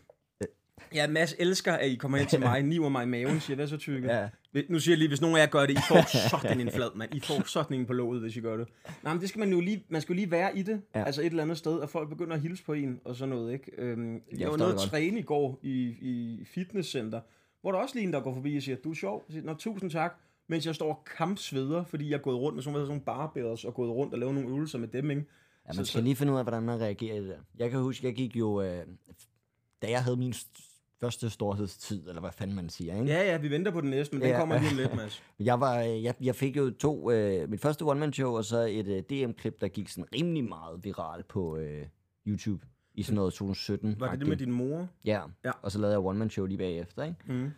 Ja, Mads elsker, at I kommer hen til mig, niver mig i maven, siger, hvad så tykke? Ja. Nu siger jeg lige, hvis nogen af jer gør det, I får sådan en flad, mand. I får sådan en på låget, hvis I gør det. Nej, men det skal man jo lige, man skal jo lige være i det, ja. Altså et eller andet sted, og folk begynder at hilse på en, og sådan noget, ikke? Jeg var noget at træne i går i fitnesscenter, hvor der også lige en, der går forbi og siger, du er sjov. Jeg siger, nå, tusind tak, mens jeg står og kampsveder, fordi jeg er gået rundt med sådan nogle barbells, og gået rundt og lavet nogle øvelser med dem, ikke? Ja, man skal lige finde ud af, hvordan man reagerer i det der. Jeg kan huske, jeg gik jo, da jeg havde min første storhedstid, eller hvad fanden man siger, ikke? Ja, ja, vi venter på den næste, men den kommer lige lidt, Mads. Jeg fik jo mit første one-man-show, og så et DM-klip, der gik sådan rimelig meget viral på YouTube i sådan noget 2017. Var det med din mor? Ja, og så lavede jeg one-man-show lige bagefter, ikke? Mm.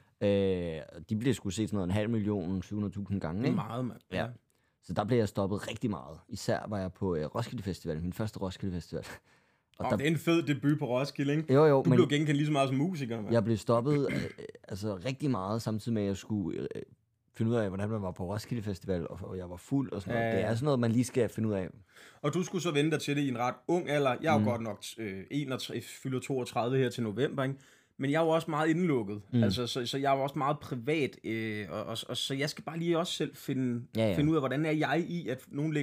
De blev sgu set sådan noget 5.700.000 gange, ikke? Det er meget, mand. Ja. Så der blev jeg stoppet rigtig meget. Især var jeg på Roskilde Festival, min første Roskilde Festival. Og det er en fed debut på Roskilde, ikke? Jo, du blev genkendt lige så meget som musiker, man. Jeg blev stoppet altså rigtig meget, samtidig med, at jeg skulle finde ud af, hvordan man var på Roskilde Festival, og jeg var fuld og sådan noget. Det er sådan noget, man lige skal finde ud af. Og du skulle så vente dig til det i en ret ung alder. Jeg er jo godt nok 31, 32 her til november, ikke? Men jeg er jo også meget indelukket, altså, så jeg er jo også meget privat, og så jeg skal bare lige også selv finde ud af, hvordan er jeg i, at nogen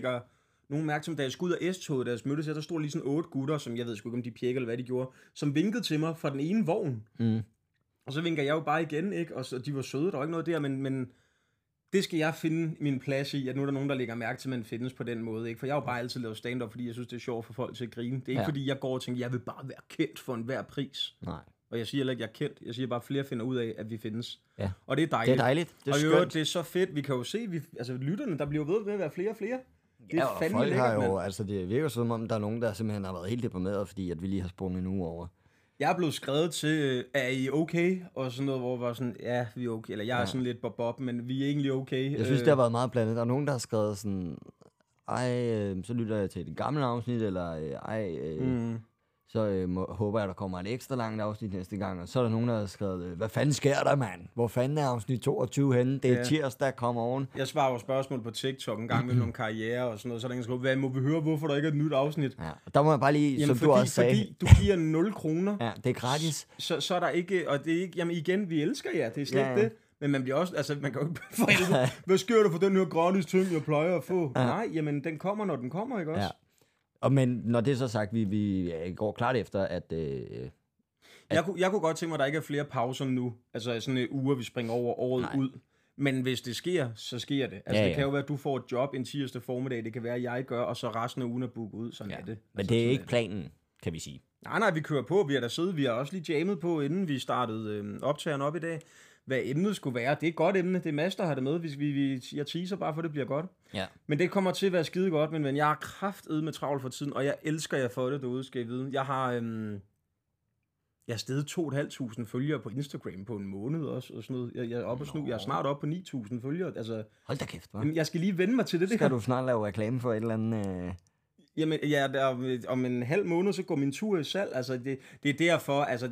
mærker, som da jeg skulle ud af S-toget, da jeg mødtes, der stod lige sådan 8 gutter, som jeg ved sgu ikke, om de pjekkede eller hvad de gjorde, som vinkede til mig fra den ene vogn. Og så vinker jeg jo bare igen, ikke? Og så, de var søde, der var ikke noget der, men det skal jeg finde min plads i, at nu er der nogen, der lægger mærke til, at man findes på den måde, ikke? For jeg har jo bare altid lavet stand-up, fordi jeg synes, det er sjovt for folk til at grine. Det er ikke, fordi jeg går og tænker, jeg vil bare være kendt for enhver pris. Nej. Og jeg siger heller ikke, jeg er kendt. Jeg siger bare, at flere finder ud af, at vi findes. Ja. Og det er dejligt. Det er og jo, det er så fedt. Vi kan jo se, lytterne, der bliver ved at være flere og flere. Det er fandme folk lækkert, har jo, altså det virker som om, der er nogen, der simpelthen har været helt deprimeret, fordi at vi lige har sprunget en uge over. Jeg er blevet skrevet til, er I okay? Og sådan noget, hvor var sådan, ja, vi er okay. Eller jeg er sådan lidt bob, men vi er egentlig okay. Jeg synes, det har været meget blandet. Der er nogen, der har skrevet sådan, så lytter jeg til det gamle afsnit, eller så håber jeg, der kommer et ekstra langt afsnit næste gang. Og så er der nogen, der har skrevet, hvad fanden sker der, mand? Hvor fanden er afsnit 22 henne? Det er tirsdag, kom oven. Jeg svarer jo spørgsmål på TikTok en gang mellem om karriere og sådan noget. Så er der ingen skrive, hvad må vi høre, hvorfor der ikke er et nyt afsnit? Ja, der må jeg bare lige, jamen, som du også sagde. Fordi du giver 0 kroner. Ja, det er gratis. Så er der ikke, og det er ikke, jamen igen, vi elsker jer, det er slet ikke det. Men man bliver også, altså man kan jo ikke forælde, hvad sker der for den her gratis ting, jeg plejer at få? Ja. Nej, jamen den kommer, når den kommer, ikke også? Ja. Men når det er så sagt, vi går klart efter, at jeg kunne godt tænke mig, at der ikke er flere pauser nu. Altså sådan en uger, vi springer over året ud. Men hvis det sker, så sker det. Altså det kan jo være, at du får et job en tirsdag formiddag. Det kan være, at jeg gør, og så resten af ugen er booket ud. Sådan er det. Men altså, det er ikke planen, kan vi sige. Nej, vi kører på. Vi er der siddet. Vi har også lige jammet på, inden vi startede optageren op i dag, hvad emnet skulle være. Det er et godt emne. Det er Mads, der har det med. Jeg teaser bare, for det bliver godt. Ja. Men det kommer til at være skide godt, men jeg har kraftedet med travlt for tiden, og jeg elsker jer for det derude, skal I vide. Jeg har steget 2.500 følgere på Instagram på en måned også, og sådan noget. Jeg er oppe og snu. Jeg er snart oppe på 9.000 følgere. Altså, hold da kæft, hva'? Jeg skal lige vende mig til det. Skal du snart lave reklame for et eller andet... Jamen, om en halv måned, så går min tur i salg. Altså, det er derfor, altså,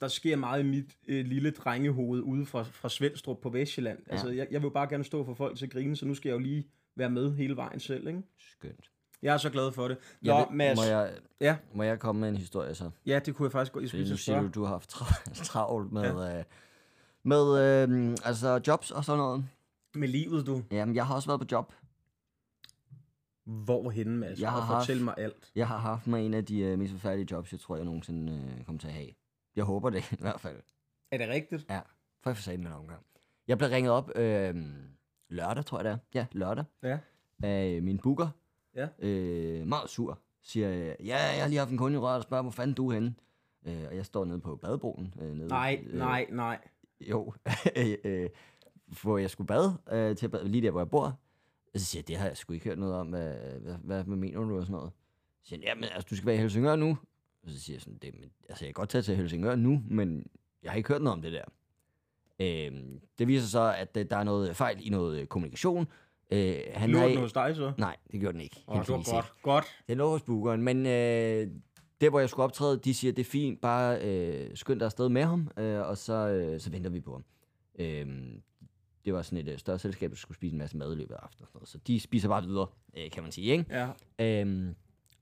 der sker meget i mit lille drengehoved ude fra Svendstrup på Vestjylland. Ja. Altså, jeg vil jo bare gerne stå for folk til at grine, så nu skal jeg jo lige være med hele vejen selv, ikke? Skønt. Jeg er så glad for det. Nå, Mads. Må jeg komme med en historie så? Ja, det kunne jeg faktisk godt. Nu siger du har haft travlt med altså jobs og sådan noget. Med livet, du? Jamen, jeg har også været på job. Hvorhenne, Mads? Fortæl mig alt. Jeg har haft mig en af de mest forfærdelige jobs, jeg tror, jeg nogensinde kommer til at have. Jeg håber det, i hvert fald. Er det rigtigt? Ja, for satan en omgang. Jeg blev ringet op lørdag, tror jeg det er. Ja, lørdag. Ja. Af min booker. Ja. Meget sur. Siger, jeg har lige haft en kunde i røret og spørger, hvor fanden du er henne? Og jeg står nede på badebroen. Nej. Jo, hvor jeg skulle bade, lige der, hvor jeg bor. Og så siger jeg, det har jeg sgu ikke hørt noget om. Hvad mener du og sådan noget? Så siger jeg, jamen altså, du skal være i Helsingør nu. Og så siger jeg sådan, jeg kan godt tage til Helsingør nu, men jeg har ikke hørt noget om det der. Det viser så, at der er noget fejl i noget kommunikation. Han lå den hos dig så? Nej, det gjorde den ikke. Det var godt. Den lå hos bookeren, men det, hvor jeg skulle optræde, de siger, det er fint, bare skynd dig afsted med ham, og så venter vi på ham. Det var sådan et større selskab, der skulle spise en masse mad i løbet af aftenen. Så de spiser bare videre, kan man sige, ikke? Ja.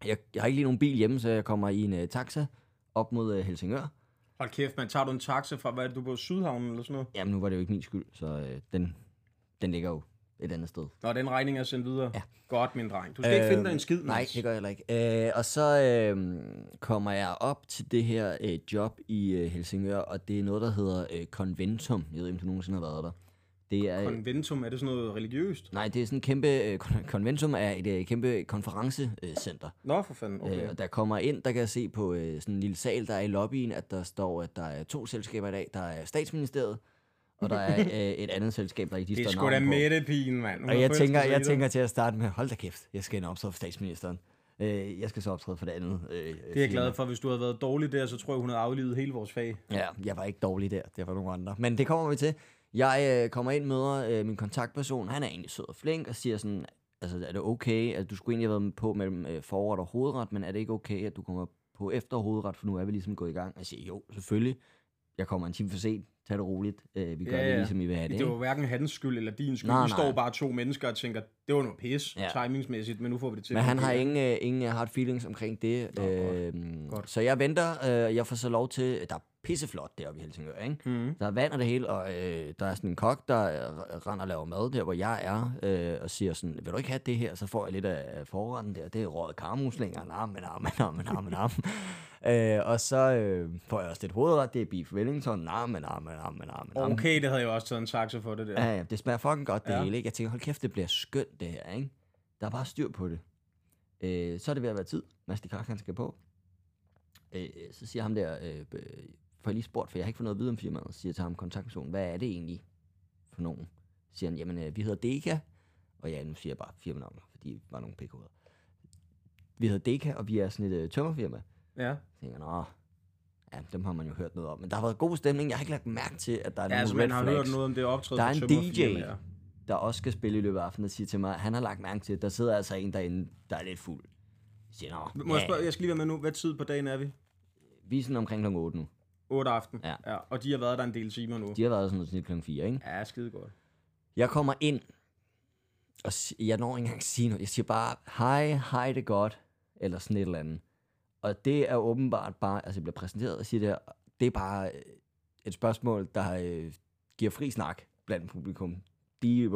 Jeg har ikke lige nogen bil hjemme, så jeg kommer i en taxa op mod Helsingør. Hold kæft, man. Tager du en taxa fra, hvad er det, du på Sydhavnen eller sådan noget? Jamen, nu var det jo ikke min skyld, så den ligger jo et andet sted. Nå, den regning er sendt videre? Ja. Godt, min dreng. Du skal ikke finde dig en skid, Mads. Nej, det gør jeg heller ikke. Og så kommer jeg op til det her job i Helsingør, og det er noget, der hedder Conventum. Jeg ved ikke, om du nogensinde har været der. Det er, Conventum, er det sådan noget religiøst? Nej, det er sådan en kæmpe... Conventum er et kæmpe konferencecenter. Nå, for fanden, okay. Og der kommer ind, der kan jeg se på sådan en lille sal, der er i lobbyen, at der står, at der er 2 selskaber i dag. Der er Statsministeriet, og der er et andet selskab, der ikke de står navn på. Det er sgu da mættepigen, mand. Og jeg tænker til at starte med, hold da kæft, jeg skal ind og optræde for statsministeren. Jeg skal så optræde for det andet. Det er jeg glad for. Hvis du havde været dårlig der, så tror jeg, hun havde aflivet hele vores fag. Ja, jeg var ikke dårlig der. Det var nogle andre. Men det kommer vi til. Jeg kommer ind, møder min kontaktperson, han er egentlig sød og flink, og siger sådan, altså er det okay, altså du skulle egentlig have været på mellem forret og hovedret, men er det ikke okay, at du kommer på efter hovedret, for nu er vi ligesom gået i gang? Jeg siger, jo, selvfølgelig, jeg kommer en time for sent, tag det roligt, vi gør det ligesom I vil have det. Det var hverken hans skyld eller din skyld, vi står bare 2 mennesker og tænker, det var noget pis, timingsmæssigt, men nu får vi det til. Men han har ingen hard feelings omkring det, godt. Så jeg venter, og jeg får så lov til, der pisseflot deroppe i Helsingør, ikke? Mm. Der er vand og det hele, og der er sådan en kok, der render og laver mad der, hvor jeg er, og siger sådan, vil du ikke have det her? Så får jeg lidt af forretten der, det er røget karmuslinger, nam. Og så får jeg også lidt hovedret, det er beef Wellington, nam. Okay, det havde jeg også taget en taxa for det der. Ja, det smager fucking godt det hele, ikke? Jeg tænker, hold kæft, det bliver skønt det her, ikke? Der er bare styr på det. Så er det ved at være tid, Mads de Krak, han skal på. Så siger ham der, for jeg lige spurgt, for jeg har ikke fået noget at vide om firmaet, så siger jeg til ham, kontaktpersonen, hvad er det egentlig for nogen? Så siger han, jamen vi hedder Deka, og ja, nu siger jeg bare firmanavnet, fordi vi var nogle pk-hoveder. Vi hedder Deka, og vi er sådan et tømmerfirma. Ja. Så tænker jeg, dem har man jo hørt noget om, men der har været god stemning, jeg har ikke lagt mærke til, at der er nogle red flags. Man har hørt noget om det optræde for tømmerfirmaer. Der er en DJ, der også skal spille i løbet af aftenen, og siger til mig, han har lagt mærke til, at der sidder altså en derinde, der er lidt fuld. Jeg skal lige være med nu. Hvad tid på dagen er vi? Vi er sådan omkring kl. 8 nu. 8 aften? Ja. Og de har været der en del timer nu? De har været sådan noget kl. 4, ikke? Ja, skide godt. Jeg kommer ind, og jeg når ikke engang sige noget. Jeg siger bare, hej det godt, eller sådan et eller andet. Og det er åbenbart bare, altså jeg bliver præsenteret og siger det er bare et spørgsmål, der giver fri snak blandt publikum. De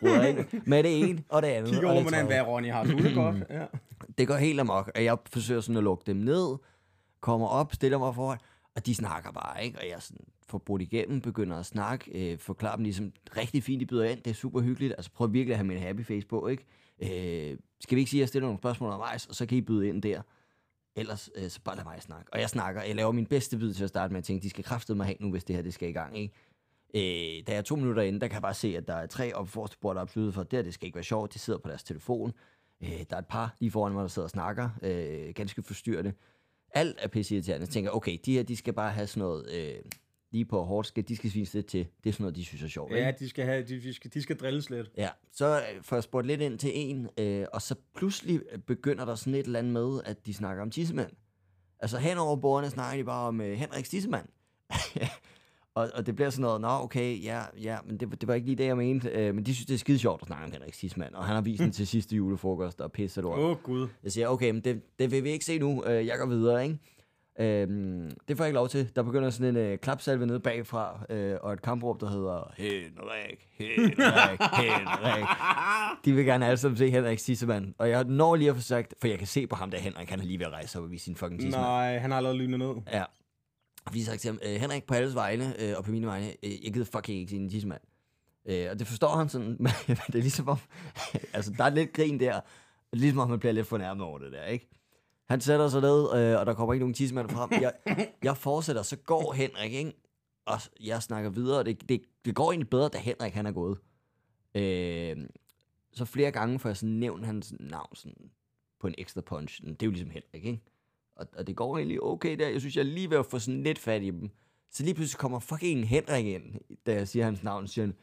bruger ind med det ene og det andet. Kigger over, hvordan hvad Ronny har det godt. Ja. Det går helt amok, og jeg forsøger sådan at lukke dem ned, kommer op, stiller mig foran, og de snakker bare, ikke? Og jeg sådan får brudt igennem, begynder at snakke, forklarer dem ligesom rigtig fint, de byder ind, det er super hyggeligt, altså prøv virkelig at have min happy face på, ikke? Skal vi ikke sige, at jeg stiller nogle spørgsmål undervejs, og så kan I byde ind der? Ellers så bare lad mig snakke. Og jeg snakker, jeg laver min bedste bid til at starte med, at tænke, de skal kraftede mig hen nu, hvis det her det skal i gang, ikke? Da jeg er 2 minutter inde, der kan jeg bare se, at der er 3 op forreste bord, der er absolut for, det skal ikke være sjovt, de sidder på deres telefon. Der er et par lige foran mig, der sidder og snakker, ganske forstyrrende. Alt er pisseirriterende. Jeg tænker, okay, de her, de skal bare have sådan noget, lige på hårdt, de skal svines lidt til. Det er sådan noget, de synes er sjovt. Ja, de skal drilles lidt. Ja, så får jeg spurgt lidt ind til en, og så pludselig begynder der sådan et eller andet med, at de snakker om Tissemand. Altså henover bordene snakker de bare om Henrik Tissemand. Og det bliver sådan noget, nå okay, ja, men det var ikke lige det, jeg mente. Men de synes, det er skide sjovt at snakke om Henrik Tissemand. Og han har vist den til sidste julefrokost og pisser lort. Åh, Gud. Jeg siger, okay, men det vil vi ikke se nu. Jeg går videre, ikke? Det får jeg ikke lov til. Der begynder sådan en klapsalve nede bagfra, og et kampråb, der hedder Henrik. De vil gerne alle sammen se Henrik Tissemand. Og jeg når lige at få sagt, for jeg kan se på ham, der Henrik, han er lige ved at rejse op og vise sin fucking Tissemand. Nej, han har allerede lynet ned. Ja. Vi sagde til ham, Henrik, på alles vegne og på mine vegne, jeg gider fucking ikke sige en Tissemand. Og det forstår han sådan, men det er ligesom om, altså der er lidt grin der, ligesom om man bliver lidt fornærmet over det der, ikke? Han sætter sig ned, og der kommer ikke nogen Tissemand frem. Jeg fortsætter, så går Henrik, ikke? Og jeg snakker videre, og det går egentlig bedre, da Henrik han er gået. Så flere gange får jeg sådan nævnt hans navn sådan, på en ekstra punch. Det er jo ligesom Henrik, ikke? Og det går egentlig okay der. Jeg synes, jeg er lige ved at få sådan lidt fat i dem. Så lige pludselig kommer fucking Henrik ind, da jeg siger hans navn. Siger han,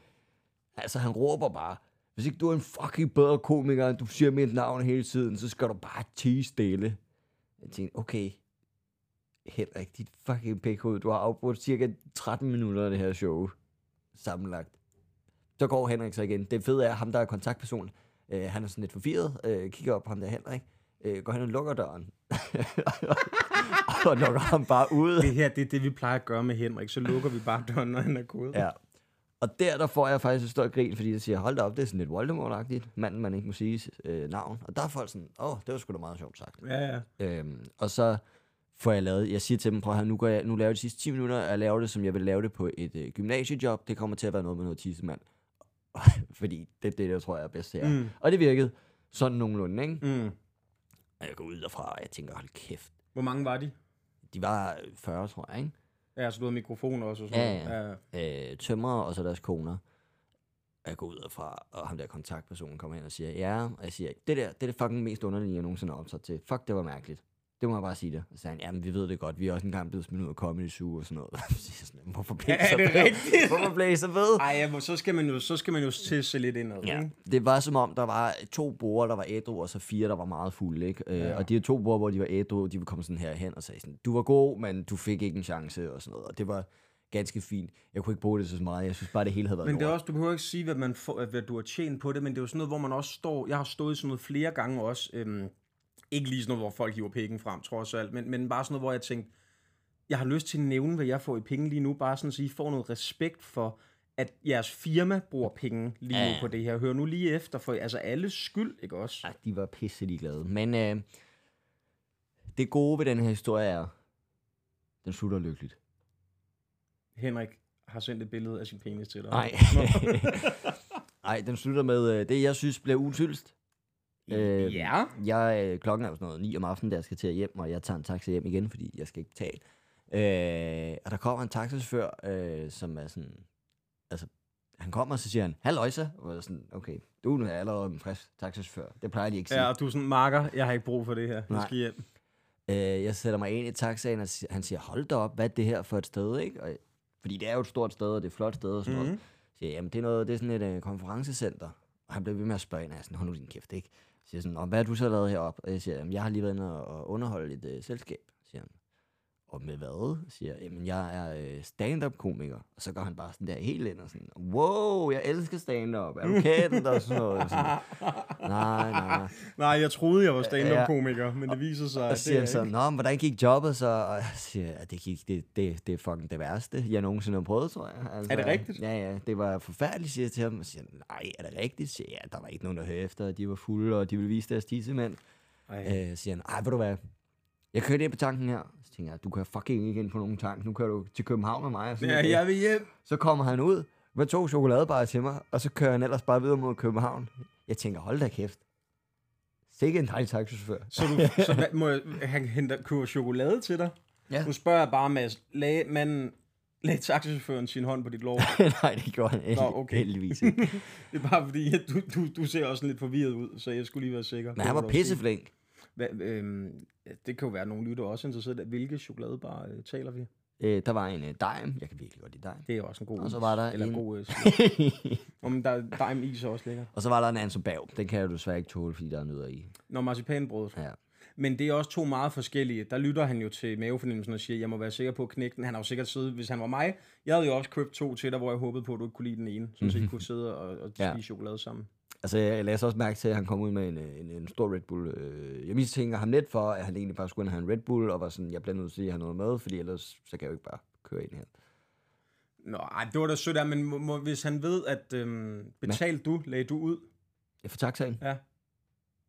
altså, han råber bare, hvis ikke du er en fucking bedre komiker, end du siger mit navn hele tiden, så skal du bare tie stille. Jeg tænkte, okay, Henrik, dit fucking pækhoved, du har afbrudt cirka 13 minutter af det her show. Sammenlagt. Så går Henrik så igen. Det fede er, ham der er kontaktperson, han er sådan lidt forvirret, kigger op på ham der Henrik, går hen og lukker døren. og lukker ham bare ud. Det her, det er det, vi plejer at gøre med Henrik. Så lukker vi bare døren, når han er gået. Ja. Og der får jeg faktisk et stort grin, fordi jeg siger, hold da op, det er sådan lidt Voldemort-agtigt. Manden, man ikke må sige navn. Og der er folk sådan, det var sgu da meget sjovt sagt. Ja, ja. Og så får jeg lavet, jeg siger til dem, prøv at høre, nu laver jeg de sidste 10 minutter, og jeg laver det, som jeg vil lave det på et gymnasiejob. Det kommer til at være noget med noget tissemand. Fordi det jeg tror jeg er bedst her. Mm. Og det virkede sådan nogenlunde, ikke? Mm. Og jeg går ud derfra, og jeg tænker, hold kæft. Hvor mange var de? De var 40, tror jeg, ikke? Ja, så du havde mikrofoner også og sådan noget. Ja. Tømrere og så deres koner. Og jeg går ud derfra, og ham der kontaktpersonen kommer hen og siger, ja, og jeg siger, det er det fucking mest underlige, jeg nogensinde har optaget til. Fuck, det var mærkeligt. Det må jeg bare sige det. Og så sagde han, jamen vi ved det godt, vi er også engang blevet smidt ud af Comedy Zoo og sådan noget. Hvorfor blev I så ved? Hvorfor blev I så ved? Ej, så skal man jo tisse lidt indad. Ja. Det var som om, der var 2 borde, der var ædru, og så 4, der var meget fulde, ikke? Ja. Og de 2 borde, hvor de var ædru, de ville komme sådan her hen og sagde sådan, du var god, men du fik ikke en chance og sådan noget. Og det var ganske fint. Jeg kunne ikke bruge det så meget. Jeg synes bare, det hele havde været men det er også, du behøver ikke sige, hvad, man får, hvad du har tjent på det, men det er jo sådan noget, hvor man også står, jeg har stået sådan noget flere gange også, ikke lige sådan noget, hvor folk hiver pikken frem, trods alt, men bare sådan noget, hvor jeg tænkte, jeg har lyst til at nævne, hvad jeg får i penge lige nu, bare sådan at sige, får noget respekt for, at jeres firma bruger penge lige nu på det her. Hør nu lige efter, for altså alles skyld, ikke også? Ej, de var pisselig glade. Men det gode ved den her historie er, den slutter lykkeligt. Henrik har sendt et billede af sin penis til dig. Nej, den slutter med det, jeg synes bliver utyldst. Ja. Jeg klokken er sådan noget 9 om aftenen, da jeg skal til hjem, og jeg tager en taxa hjem igen, fordi jeg skal ikke betale. Og der kommer en taxachauffør, som er sådan, altså, han kommer, og så siger han, halløjsa, og jeg er sådan, okay, du er allerede en frisk taxachauffør, det plejer de ikke sige. Ja, og du er sådan, Marker, jeg har ikke brug for det her, jeg skal hjem. Jeg sætter mig ind i taxaen, og han siger, hold da op, hvad er det her for et sted, ikke? Og, fordi det er jo et stort sted, og det er et flot sted, og sådan noget. Så siger jeg, jamen, det er sådan et konferencecenter, og han bliver ved med at spørge, og jeg sådan, hold nu din kæft, ikke? Så siger sådan, hvad har du så lavet heroppe? Og jeg siger, jamen, jeg har lige været inde og underholde et selskab, siger han. Og med hvad? Siger jeg, jamen, jeg er stand-up-komiker. Og så går han bare sådan der helt ind og sådan, wow, jeg elsker stand-up. Er du kendt? Og sådan noget. Og sådan, nej. Nej, jeg troede, jeg var stand-up-komiker, men det viser sig, og siger det så, nå, men hvordan gik jobbet så? Og jeg siger, at det gik, det er fucking det værste, jeg nogensinde har prøvet, tror jeg. Altså, er det rigtigt? Ja, det var forfærdeligt, siger jeg til ham. Og siger, nej, er det rigtigt? Siger jeg, der var ikke nogen, der hørte efter, de var fulde, og de ville vise deres tissemænd. Siger han, ej, ved du hvad? Jeg kører ind på tanken her. Så tænker jeg, du kører fucking ikke ind på nogen tank. Nu kører du til København med mig. Ja, jeg vil hjem. Så kommer han ud med 2 chokoladebarer til mig, og så kører han ellers bare videre mod København. Jeg tænker, hold da kæft. Sikke en dejlig taxachauffør. Så hvad, må jeg, han køber chokolade til dig? Ja. Nu spørger jeg bare, Mads, lagde taxachaufføren sin hånd på dit lår? Nej, det gjorde han heldigvis ikke. Det er bare fordi, du ser også lidt forvirret ud, så jeg skulle lige være sikker. Men han var pisseflink. Det kan jo være, nogle lytter også interesseret. Hvilke chokoladebar taler vi? Der var en Dejm. Jeg kan virkelig godt lide Dejm. Det er også en god is. Og så var der en god Dejm is er også lækker. Og så var der en ansobag. Den kan jeg jo desværre ikke tåle, fordi der er nødder i. Nå, marcipanbrødet. Ja. Men det er også 2 meget forskellige. Der lytter han jo til mavefornemmelsen og siger, jeg må være sikker på at knække den. Han har jo sikkert siddet, hvis han var mig. Jeg havde jo også købt 2 til dig, hvor jeg håbede på, at du ikke kunne lide den ene. Så I kunne sidde og spise chokolade sammen. Altså, jeg lagde så også mærke til, at han kom ud med en stor Red Bull. Jeg mistænker ham lidt for, at han egentlig bare skulle have en Red Bull, og var sådan, jeg bliver nødt til at have noget med, fordi ellers så kan jeg jo ikke bare køre ind her. Nå, ej, det var da sødt af, men hvis han ved, at lagde du ud? Ja, for taxaen?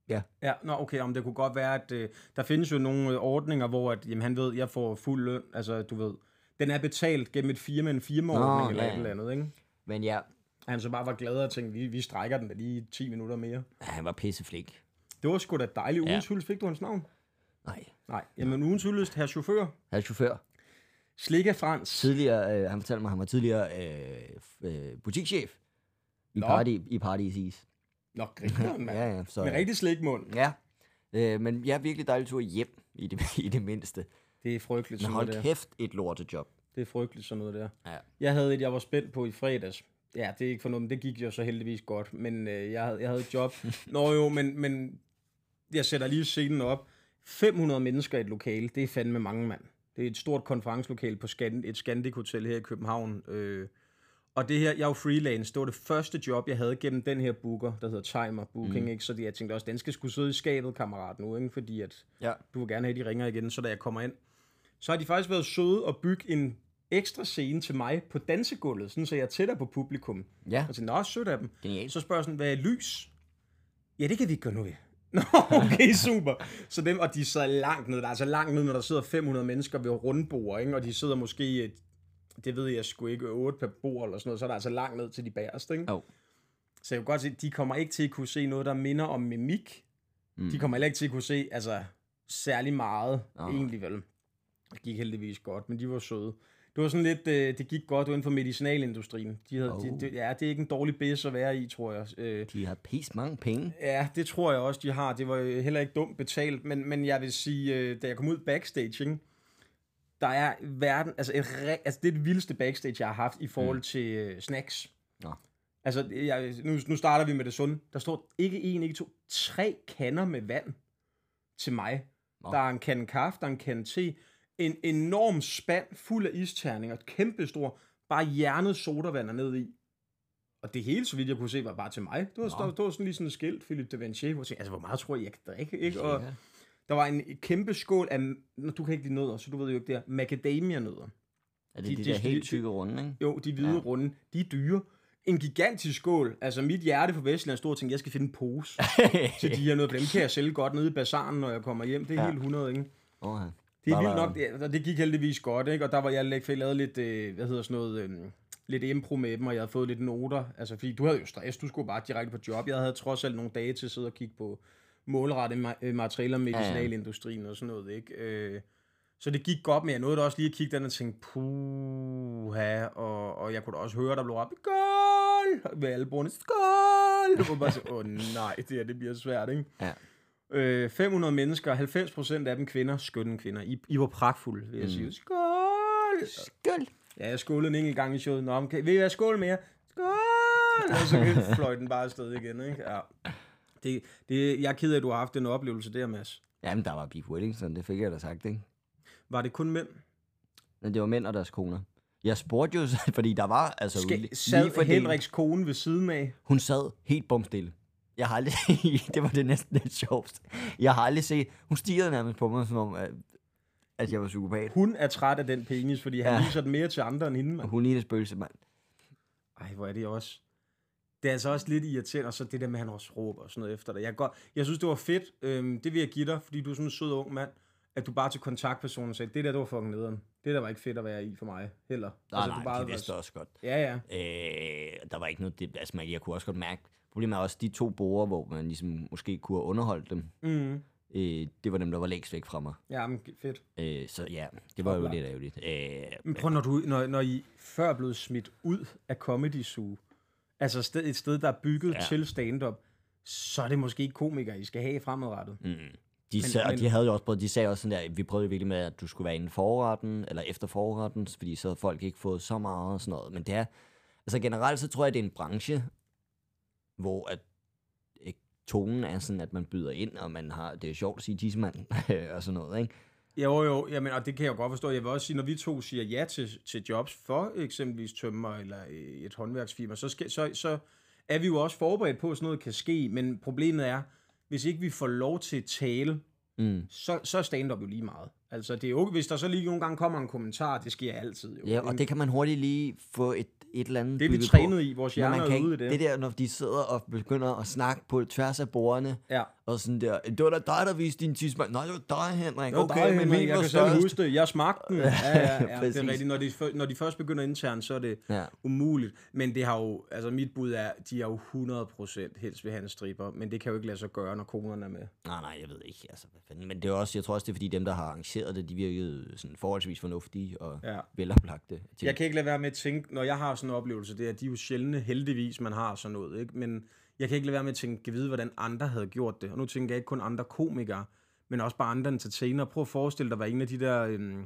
Ja. Ja, nå, okay, det kunne godt være, at der findes jo nogle ordninger, hvor at, han ved, at jeg får fuld løn, altså du ved, den er betalt gennem et firma, en firmaordning eller et eller andet, ikke? Men ja. Han så bare var glad og tænkte, vi strækker den da lige 10 minutter mere. Ja, han var pisseflik. Det var sgu da dejligt. Ugens hyldest, fik du hans navn? Nej. Jamen ugens hyldest, herr chauffør. Herr chauffør. Slik af Frans. Tidligere, han fortalte mig, han var tidligere butikschef i Paradis Is. Nå, griner mand. Ja, så, med rigtig slikmund. Ja, men jeg er virkelig dejlig tur hjem i det mindste. Det er frygteligt sådan noget der. Men hold kæft, et lortejob. Det er frygteligt sådan noget der. Ja. Jeg havde et, jeg var spændt på i fredags. Ja, det er ikke for noget, men det gik jo så heldigvis godt. Men jeg havde et job. Nå jo, men jeg sætter lige scenen op. 500 mennesker i et lokale, det er fandme mange mand. Det er et stort konferencelokale på et Scandic-hotel her i København. Og det her, jeg er jo freelance, det var det første job, jeg havde gennem den her booker, der hedder Timer Booking. Ikke? Så jeg tænkte også, den skal sgu sidde i skabet, kammerat, nu. Ikke? Fordi at du vil gerne have, de ringer igen, så da jeg kommer ind. så har de faktisk været søde og bygge en ekstra scene til mig på dansegulvet, sådan så jeg er tættere på publikum. Ja. Og så nå, sødt af dem. Genial. Så spørger jeg sådan, hvad er lys? Ja, det kan vi ikke gøre noget ved. Nå, okay, super. Så dem, og de sidder langt ned. Der er altså langt ned, når der sidder 500 mennesker ved rundbord, ikke? Og de sidder måske, det ved jeg sgu ikke, 8 per bord eller sådan noget, så er der altså langt ned til de bagerste, ikke? Oh. Så jeg kan godt se, de kommer ikke til at kunne se noget, der minder om mimik. Mm. De kommer heller ikke til at kunne se, altså, særlig meget, egentlig vel. Det gik heldigvis godt, men de var søde. Det var sådan lidt, det gik godt uden for medicinalindustrien. De havde, ja, det er ikke en dårlig bedst at være i, tror jeg. De har pist mange penge. Ja, det tror jeg også, de har. Det var heller ikke dumt betalt, men jeg vil sige, da jeg kom ud backstage, ikke, der er verden, altså det er det vildeste backstage, jeg har haft i forhold til snacks. Nå. Altså, nu starter vi med det sunde. Der står ikke en, ikke to, 3 kander med vand til mig. Nå. Der er en kande kaffe, der er en kande te, en enorm spand fuld af isterninger, kæmpestor, bare hjernet sodavand er ned i. Og det hele, så vidt jeg kunne se, var bare til mig. Det var, der var sådan lige sådan et skilt, Philippe de Vanché, hvor jeg tænkte, altså, hvor meget tror jeg kan drikke, ikke? Og der var en kæmpe skål af, du kan ikke lide nødder, så du ved jo ikke det her, macadamia-nødder. Er det de der helt tykke runde, ikke? Jo, de hvide runde, de er dyre. En gigantisk skål. Altså, mit hjerte for Vestland stod og tænkte, jeg skal finde en pose til de her noget. Dem kan jeg sælge godt nede i bazaren, når jeg kommer hjem. Det er helt 100, ikke? Okay. Det er vildt nok, det gik heldigvis godt, ikke? Og der var jeg lavet lidt, lidt impro med dem, og jeg havde fået lidt noter. Altså, fordi du havde jo stress, du skulle bare direkte på job. Jeg havde trods alt nogle dage til at sidde og kigge på målrette materialer, medicinalindustrien og sådan noget, ikke? Så det gik godt, men jeg nåede da også lige at kigge den og tænke, puha, og jeg kunne da også høre, der blev råbt, skål, ved alle brugerne, skål, og bare så, åh nej, det bliver svært, ikke? Ja. 500 mennesker, 90% af dem kvinder, skønne kvinder. I var pragtfulde, vil jeg sige. Skål! Skål! Ja, jeg skålede en enkelt gang i showet. Nå, okay. Vil jeg skåle mere? Skål! Og så fløj den bare afsted igen, ikke? Ja. Jeg er ked af, at du har haft den oplevelse der, Mads. Jamen, der var Beef Wellington, det fik jeg da sagt, ikke? Var det kun mænd? Nej, det var mænd og deres koner. Jeg spurgte jo, fordi der var altså... Sad Henriks kone ved siden af? Hun sad helt bomstille. Jeg har aldrig det var det næsten lidt sjovt. Jeg har aldrig set... Hun stirrede nærmest på mig, som om, at jeg var psykopat. Hun er træt af den penis, fordi han viser den mere til andre end hende, mand. Hun ligner spøgelse, mand. Ej, hvor er det også... Det er altså også lidt irriterende, og så det der med, at han også råber og sådan noget efter dig. Jeg synes, det var fedt. Det vil jeg give dig, fordi du er sådan en sød ung mand, at du bare til kontaktpersonen sagde, det var fucking nederen. Det der var ikke fedt at være i for mig, heller. Nej, det vidste også godt. Ja. Der var ikke noget... Altså, jeg kunne også godt mærke... Problemet er også de 2 borger, hvor man ligesom måske kunne have underholdt dem. Mm. Det var dem, der var længst væk fra mig. Ja, men fedt. Så ja, det var jo lidt ærgerligt. Men prøv, når I før blev smidt ud af Comedy Zoo, altså et sted, der er bygget til stand-up, så er det måske ikke komikere, I skal have fremadrettet. Mm. De sagde også sådan der, vi prøvede virkelig med, at du skulle være inden forretten, eller efter forretten, fordi så havde folk ikke fået så meget og sådan noget. Men det er, altså generelt så tror jeg, det er en branche, hvor at tonen er sådan, at man byder ind, og man har, det er sjovt at sige Tissemand, og sådan noget, ikke? Jo, jamen, og det kan jeg jo godt forstå. Jeg vil også sige, når vi 2 siger ja til jobs for eksempelvis tømrer eller et håndværksfirma, så er vi jo også forberedt på, at sådan noget kan ske, men problemet er, hvis ikke vi får lov til at tale, så stand-up jo lige meget. Altså, det er jo, hvis der så lige nogle gange kommer en kommentar, det sker altid. Jo. Ja, og det kan man hurtigt lige få et eller andet... Det er vi trænet i, vores hjerner er ude i det. Det der, når de sidder og begynder at snakke på tværs af bordene, og sådan der, det var da dig, der viste din tidsmand. Nej, det var dig, Henrik. Det var dig, Henrik. Men jeg kan selv huske det. Jeg smagte den. Ja, det er rigtigt. Når de først begynder internt, så er det umuligt. Men det har jo... Altså, mit bud er, de er jo 100% helst ved hans striber, men det kan jo ikke lade sig gøre, når konerne er med. Nej, jeg ved ikke. Altså, men det er også, jeg tror også, det er fordi dem, der har arrangeret det, de virkede sådan forholdsvis fornuftige og veloplagte. Jeg kan ikke lade være med at tænke, når jeg har sådan en oplevelse, det er, at de er jo sjældne, heldigvis, man har sådan noget, ikke? Men jeg kan ikke lade være med at tænke, hvordan andre havde gjort det. Og nu tænker jeg ikke kun andre komikere, men også bare andre entertainere. Prøv at forestille dig, hvad en af de der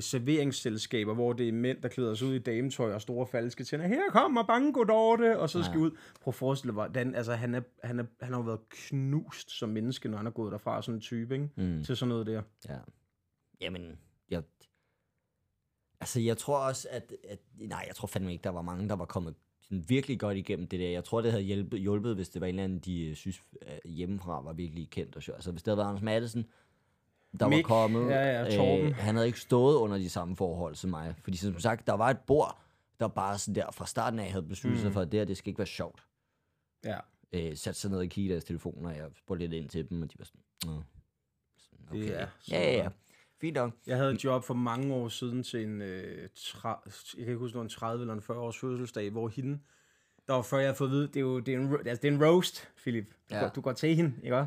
serveringsselskaber, hvor det er mænd, der klæder sig ud i dametøj og store falske tænder. Her kommer bange godorte, og så skal ud. Prøv at forestille dig, hvordan, altså, han har jo været knust som menneske, når han er gået derfra, sådan en type, ikke? Til sådan noget der. Ja. Jamen, altså, jeg tror også, at... Nej, jeg tror fandme ikke, der var mange, der var kommet virkelig godt igennem det der. Jeg tror, det havde hjulpet, hvis det var en eller anden, de synes hjemmefra var virkelig kendt og sjovt. Altså, hvis det havde været Anders Madsen, der Mick, var kommet. Han havde ikke stået under de samme forhold som mig. Fordi som sagt, der var et bord, der bare sådan der fra starten af havde besluttet sig for, at det skal ikke være sjovt. Ja. Satte sig ned og kiggede deres telefoner, og jeg spurgte lidt ind til dem, og de var sådan, okay. Det er ja. Fint nok. Jeg havde et job for mange år siden til en, jeg kan ikke huske, en 30 eller en 40 års fødselsdag, hvor hende, der var før jeg havde fået at vide, det er en roast, Philip. Du går til hende, ikke?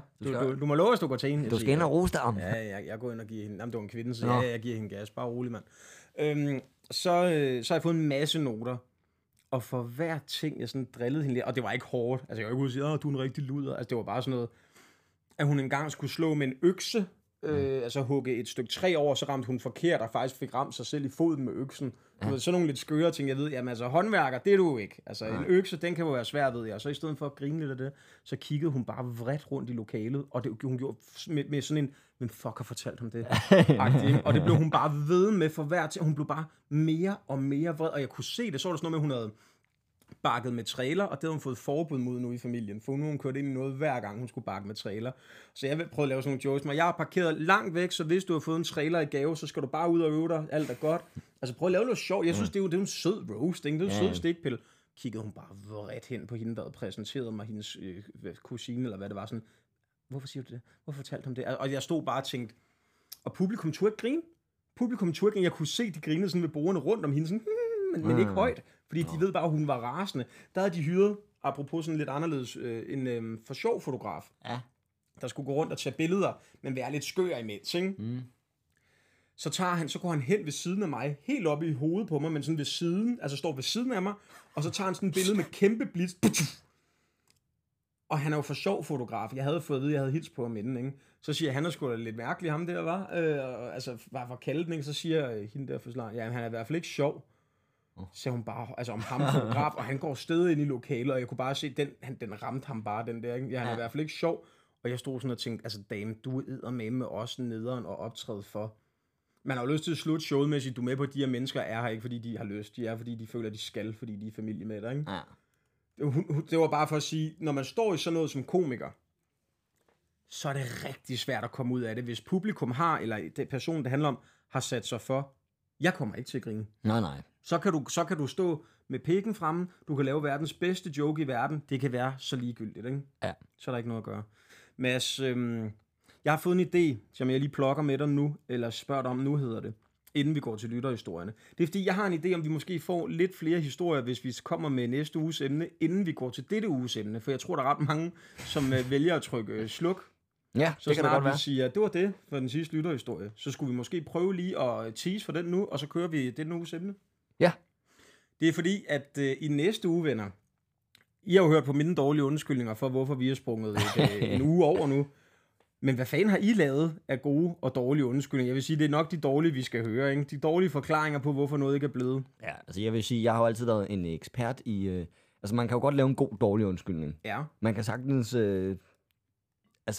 Du må love, at du går til hende. Du skal ind og roaste ham. Ja, jeg går ind og giver hende. Jamen, det var en kvinde, så jeg giver hende gas. Bare rolig, mand. Så har jeg fået en masse noter. Og for hver ting, jeg sådan drillede hende lidt, og det var ikke hårdt. Altså, jeg kunne ikke sige, du er en rigtig luder. Altså, det var bare sådan noget, at hun engang skulle slå med en økse, altså hugge et stykke træ over, så ramte hun forkert, og faktisk fik ramt sig selv i foden med øksen. Du ved, sådan nogle lidt skøre ting, jeg ved, jamen altså, håndværker, det er du ikke. Altså, en økse, den kan jo være svær, ved jeg. Og så i stedet for at grine lidt af det, så kiggede hun bare vredt rundt i lokalet, og det, hun gjorde med sådan en, men fuck har fortalt ham det. Og det blev hun bare ved med for hver ting. Hun blev bare mere og mere vred, og jeg kunne se det, så var der sådan noget med, hun havde bakket med trailer, og det havde hun fået forbud mod nu i familien, for nu hun kørte ind i noget hver gang, hun skulle bakke med trailer. Så jeg prøvede at lave sådan nogle jokes, men jeg har parkeret langt væk, så hvis du har fået en trailer i gave, så skal du bare ud og øve dig, alt er godt. Altså prøv at lave noget sjovt, jeg synes, det er jo en sød roast, ikke? Det er jo en sød stikpille. Kiggede hun bare vredt hen på hende, der havde præsenteret mig, hendes kusine, eller hvad det var, sådan, hvorfor siger du det? Hvorfor fortalte hun det? Og jeg stod bare og tænkte, og publikum turde ikke grine. Jeg kunne se, de grinede sådan ved bordene rundt om hende, sådan, men ikke højt. Fordi de ved bare, at hun var rasende. Der havde de hyret, apropos sådan lidt anderledes, en for sjov fotograf, der skulle gå rundt og tage billeder, men være lidt skør imens, ikke? Så går han hen ved siden af mig, helt oppe i hovedet på mig, men sådan ved siden, altså står ved siden af mig, og så tager han sådan et billede med kæmpe blitz. Og han er jo for sjov fotograf. Jeg havde fået at vide, at jeg havde hils på ham inden, ikke? Så siger han, at han er lidt mærkelig, ham der, var. Altså, bare for kaldet, ikke? Så siger hende der forslag, ja, han er i hvert fald ikke sjov. Så hun bare, altså om ham fotograf, og han går stedet ind i lokalet, og jeg kunne bare se, den ramte ham bare, den der, ikke? Han er i hvert fald ikke sjov. Og jeg stod sådan og tænkte, altså dame, du er eddermame os nederen og optræde for. Man har jo lyst til at slutte showet med at sige, du er med på, at de her mennesker er her ikke, fordi de har lyst. De er, fordi de føler, at de skal, fordi de er familie med dig, ikke? Det var bare for at sige, når man står i sådan noget som komiker, så er det rigtig svært at komme ud af det. Hvis publikum har, eller det person, det handler om, har sat sig for, jeg kommer ikke til at grine. Nej. Så kan du stå med pikken fremme, du kan lave verdens bedste joke i verden, det kan være så ligegyldigt, ikke? Ja. Så er der ikke noget at gøre. Mads, jeg har fået en idé, som jeg lige plukker med dig nu, eller spørger dig om nu, hedder det, inden vi går til lytterhistorierne. Det er fordi, jeg har en idé om, vi måske får lidt flere historier, hvis vi kommer med næste uges emne, inden vi går til dette uges emne, for jeg tror, der er ret mange, som vælger at trykke sluk. Ja, så det kan det godt være. Så snart vi siger, det var det for den sidste lytterhistorie, så skulle vi måske prøve lige at tease for den nu, og så kører vi denne uges emne. Ja. Det er fordi, at i næste uge, venner, I har jo hørt på mine dårlige undskyldninger for, hvorfor vi har sprunget en uge over nu. Men hvad fanden har I lavet af gode og dårlige undskyldninger? Jeg vil sige, det er nok de dårlige, vi skal høre, ikke? De dårlige forklaringer på, hvorfor noget ikke er blevet. Ja, altså jeg vil sige, jeg har jo altid været en ekspert i... altså man kan jo godt lave en god, dårlig undskyldning. Ja. Man kan sagtens...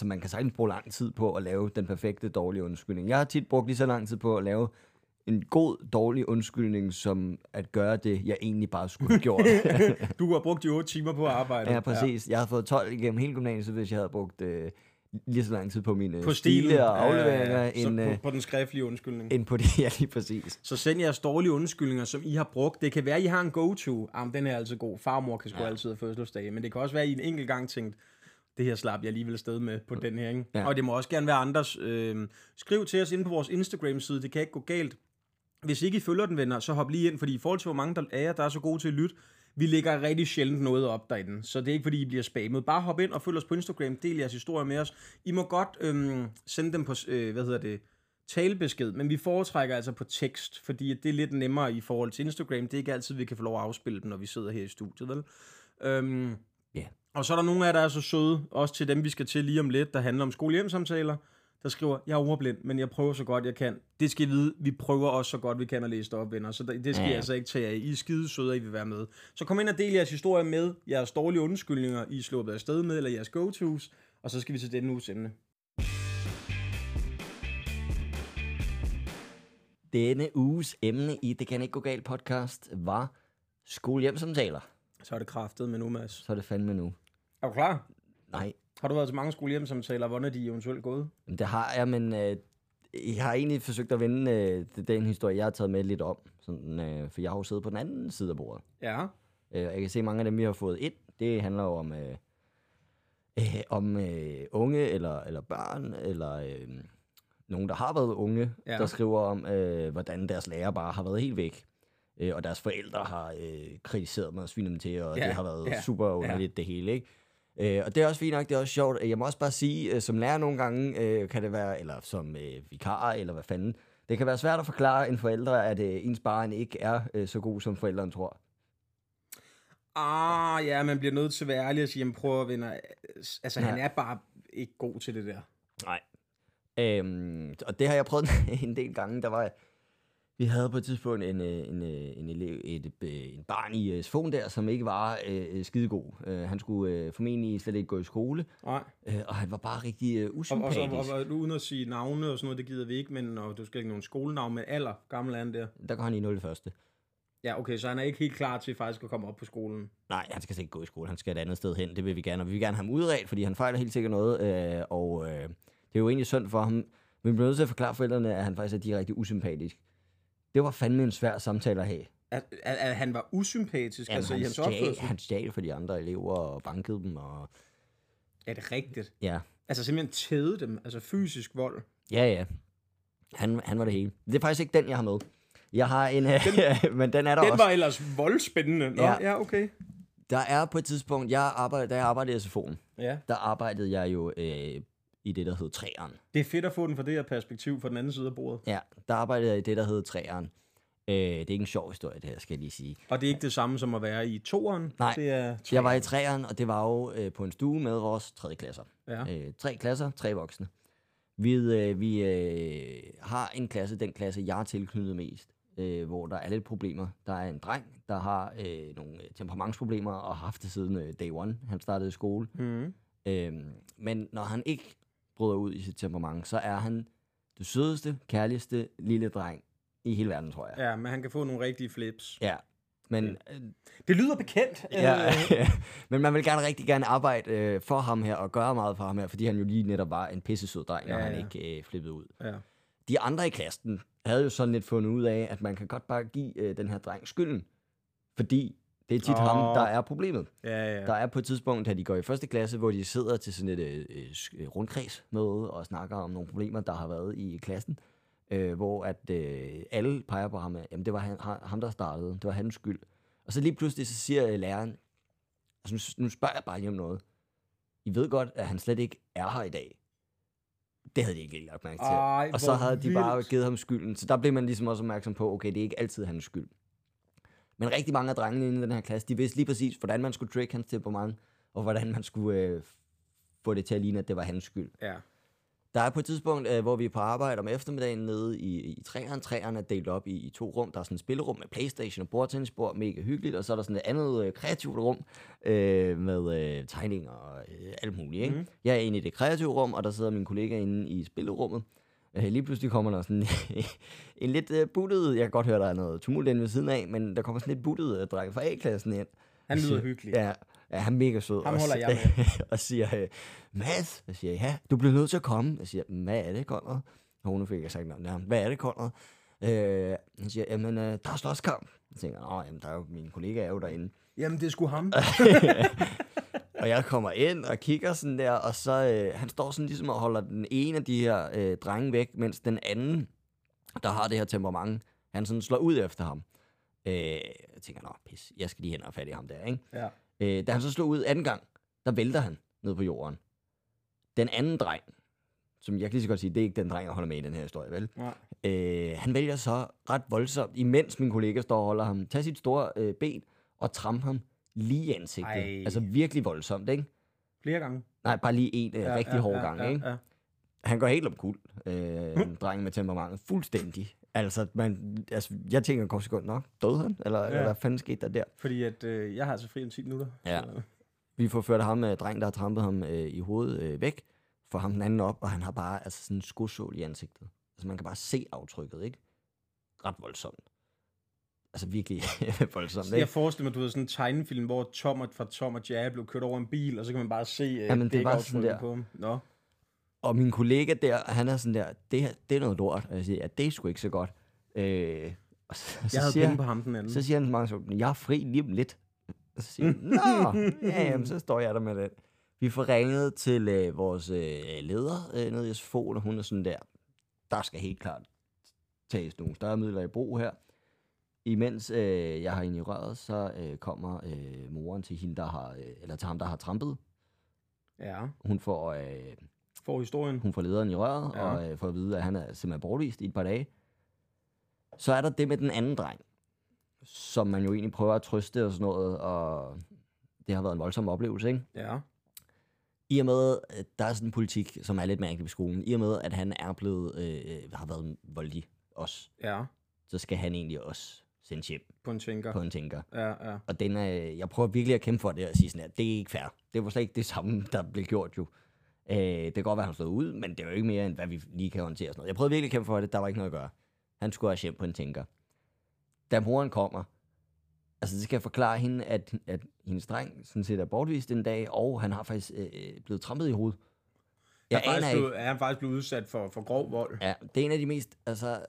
man kan sagtens bruge lang tid på at lave den perfekte, dårlige undskyldning. Jeg har tit brugt lige så lang tid på at lave... en god, dårlig undskyldning, som at gøre det, jeg egentlig bare skulle have gjort. Du har brugt de 8 timer på at arbejde. Ja, præcis. Ja. Jeg har fået 12 igennem hele gymnasiet, hvis jeg havde brugt lige så lang tid på mine på stile og afleveringer. Ja. End, på den skriftlige undskyldning. End på det, ja, lige præcis. Så send jeres dårlige undskyldninger, som I har brugt. Det kan være, I har en go-to. Den er altid god. Farmor kan sgu altid have fødselsdage. Men det kan også være, I en enkelt gang tænkt, det her slap jeg alligevel afsted med på den her. Ikke? Ja. Og det må også gerne være andres. Skriv til os inde på vores Instagram-side. Det kan ikke gå galt. Hvis ikke I følger den, venner, så hop lige ind, fordi i forhold til, hvor mange der er jer, der er så gode til at lytte, vi lægger rigtig sjældent noget op derinde, så det er ikke, fordi I bliver spammet. Bare hop ind og følg os på Instagram, del jeres historier med os. I må godt sende dem på, talebesked, men vi foretrækker altså på tekst, fordi det er lidt nemmere i forhold til Instagram. Det er ikke altid, vi kan få lov at afspille dem, når vi sidder her i studiet, vel? Og så er der nogle af jer, der er så søde, også til dem, vi skal til lige om lidt, der handler om skole-hjem-samtaler. Der skriver, jeg er ordblind, men jeg prøver så godt, jeg kan. Det skal I vide, vi prøver også så godt, vi kan at læse det op, venner. Så det skal I altså ikke tage af. I er skide søde, I vil være med. Så kom ind og del jeres historie med, jeres dårlige undskyldninger, I er sluppet afsted med, eller jeres go-tos. Og så skal vi til denne uges emne. Denne uges emne i Det kan ikke gå galt podcast var skole-hjem-samtaler. Så er det kraftet med nu, Mads. Så er det fandme nu. Er du klar? Nej. Har du været til mange skole-hjem-samtaler, hvor er de eventuelt gået? Det har jeg, men Jeg har egentlig forsøgt at vende den historie, jeg har taget med lidt om. Sådan, for jeg har jo siddet på den anden side af bordet. Ja. Jeg kan se, mange af dem, vi har fået ind, det handler jo om, unge eller børn, eller nogen, der har været unge, ja, der skriver om, hvordan deres lærer bare har været helt væk. Og deres forældre har kritiseret mig og svinet dem til, og ja, det har været super underligt, det hele, ikke? Og det er også fint nok, det er også sjovt. Jeg må også bare sige, som lærer nogle gange, kan det være, eller som vikar, eller hvad fanden, det kan være svært at forklare en forældre, at ens barn ikke er så god, som forældrene tror. Ah, ja, man bliver nødt til at være ærlig og sige, jamen prøv at vinde. Altså, ja, han er bare ikke god til det der. Nej. Og det har jeg prøvet en del gange, der var... Vi havde på et tidspunkt en elev, en barn i SFO'en der, som ikke var skidegod. Han skulle formentlig slet ikke gå i skole, og han var bare rigtig usympatisk. Og uden at sige navne og sådan noget, det gider vi ikke, men og du skal ikke nogen skolenavn, men alder, gammel er han der. Der går han i 0.1. Ja, okay, så han er ikke helt klar til faktisk at komme op på skolen. Nej, han skal slet ikke gå i skole, han skal et andet sted hen, det vil vi gerne. Og vi vil gerne have ham udredt, fordi han fejler helt sikkert noget, og det er jo egentlig synd for ham. Vi bliver nødt til at forklare forældrene, at han faktisk er direkte usympatisk. Det var fandme en svær samtale at have. At han var usympatisk? Jamen, altså, han stjal for de andre elever og bankede dem. Og... Er det rigtigt? Ja. Altså simpelthen tædede dem, altså fysisk vold? Ja, ja. Han var det hele. Det er faktisk ikke den, jeg har med. Jeg har en... men den er der den også. Den var ellers voldspændende. Nå, ja, ja, okay. Der er på et tidspunkt, da jeg arbejdede i SFO'en, ja, der arbejdede jeg jo... i det, der hed Træeren. Det er fedt at få den fra det her perspektiv, fra den anden side af bordet. Ja, der arbejdede jeg i det, der hed Træeren. Det er ikke en sjov historie, det her, skal jeg lige sige. Og det er ikke det samme som at være i toeren? Nej, det er jeg var i Træeren, og det var jo på en stue med vores 3. klasser. Ja. 3 klasser, 3 voksne. Vi har en klasse, den klasse, jeg er tilknyttet mest, hvor der er lidt problemer. Der er en dreng, der har nogle temperamentsproblemer, og har haft det siden day one. Han startede i skole. Mm. Men når han ikke bryder ud i sit temperament, så er han det sødeste, kærligste lille dreng i hele verden, tror jeg. Ja, men han kan få nogle rigtige flips. Ja, men... Det lyder bekendt. Ja, men man vil gerne rigtig gerne arbejde for ham her, og gøre meget for ham her, fordi han jo lige netop var en pissesød dreng, når han ikke flippede ud. Ja. De andre i klassen havde jo sådan lidt fundet ud af, at man kan godt bare give den her dreng skylden, fordi... Det er tit ham, der er problemet. Ja, ja. Der er på et tidspunkt, da de går i 1. klasse, hvor de sidder til sådan et rundkredsmøde og snakker om nogle problemer, der har været i klassen, hvor at alle peger på ham, at jamen, det var ham, der startede. Det var hans skyld. Og så lige pludselig så siger læreren, altså, nu spørger jeg bare lige om noget. I ved godt, at han slet ikke er her i dag. Det havde de ikke lagt mærke til. Ej, og så havde de bare givet ham skylden. Så der blev man ligesom også opmærksom på, okay, det er ikke altid hans skyld. Men rigtig mange af drengene inde i den her klasse, de vidste lige præcis, hvordan man skulle trick hans temperament, og hvordan man skulle få det til at ligne, at det var hans skyld. Ja. Der er på et tidspunkt, hvor vi er på arbejde om eftermiddagen nede i Træeren. Træeren er delt op i 2 rum. Der er sådan et spillerum med Playstation og bordtennisbord, mega hyggeligt. Og så er der sådan et andet kreativt rum med tegninger og alt muligt. Ikke? Mm. Jeg er inde i det kreative rum, og der sidder mine kollegaer inde i spillerummet. Lige pludselig kommer der sådan en lidt buttet, jeg kan godt høre, der er noget tumult inde ved siden af, men der kommer sådan lidt buttet dreng fra A-klassen ind. Han lyder hyggelig. Ja, han er mega sød. Han holder jeg med. Og siger, Mads, jeg siger, ja, du bliver nødt til at komme. Jeg siger, hvad er det, Conrad? Og nu fik jeg sagt, nej, hvad er det, Conrad? Han siger, jamen, der er slåskamp. Jeg tænker, nej, der er jo, mine kollegaer er jo derinde. Jamen, det er sgu ham. Og jeg kommer ind og kigger sådan der, og så han står sådan ligesom og holder den ene af de her drenge væk, mens den anden, der har det her temperament, han sådan slår ud efter ham. Jeg tænker, nå pis, jeg skal lige hen og fat i ham der, ikke? Ja. Da han så slår ud 2. gang, der vælter han ned på jorden. Den anden dreng, som jeg kan lige så godt sige, det er ikke den dreng, jeg holder med i den her historie, vel? Ja. Han vælger så ret voldsomt, imens min kollega står og holder ham, tager sit store ben og tramper ham lige i ansigtet. Ej. Altså virkelig voldsomt, ikke? Flere gange? Nej, bare lige en rigtig hård gang, ikke? Ja. Han går helt omkuld, drengen med temperament, fuldstændig. Altså, jeg tænker en kort sekund, nå, døde han? Eller hvad fanden skete der? Fordi at jeg har altså fri om 10 minutter. Ja. Vi får ført ham, drengen, der har trampet ham i hovedet, væk, får ham den anden op, og han har bare altså sådan en skosål i ansigtet. Altså, man kan bare se aftrykket, ikke? Ret voldsomt. Altså virkelig voldsomt, ikke? Jeg forestiller mig, du havde sådan en tegnefilm, hvor Tom og Jerry blev kørt over en bil, og så kan man bare se dækaftrykket på dem. Nå. Og min kollega der, han er sådan der, det er noget lort. Og jeg siger, ja, det er sgu ikke så godt. Og så jeg havde penge på ham den anden. Så siger han så mange sådan, jeg er fri lige om lidt. Og så siger han, nå, ja, jamen, så står jeg der med det. Vi får ringet til vores leder nede i SFO, og hun er sådan der, der skal helt klart tages nogle større midler i brug her. Imens jeg har ind i røret, så kommer moren til hende, der har, eller til ham, der har trampet. Ja. Hun får... for historien. Hun får lederen i røret, ja. Og får at vide, at han er simpelthen bortvist i et par dage. Så er der det med den anden dreng, som man jo egentlig prøver at trøste og sådan noget, og det har været en voldsom oplevelse, ikke? Ja. I og med, der er sådan en politik, som er lidt mærkelig på skolen, i og med, at han er blevet, har været voldelig også, ja. Så skal han egentlig også sendes hjem. På en tænker. På en tænker. Ja, ja. Og den er, jeg prøver virkelig at kæmpe for det og sige sådan her, det er ikke fair. Det var slet ikke det samme, der blev gjort jo. Det kan godt være, han slået ud, men det er jo ikke mere, end hvad vi lige kan håndtere. Sådan noget. Jeg prøvede virkelig at kæmpe for det, der var ikke noget at gøre. Han skulle også hjem på en tænker. Da moren kommer, altså det skal jeg forklare hende, at hendes dreng sådan set er bortvist den dag, og han har faktisk blevet trampet i hovedet. Han er faktisk blevet udsat for grov vold. Ja, det er en af de mest, altså...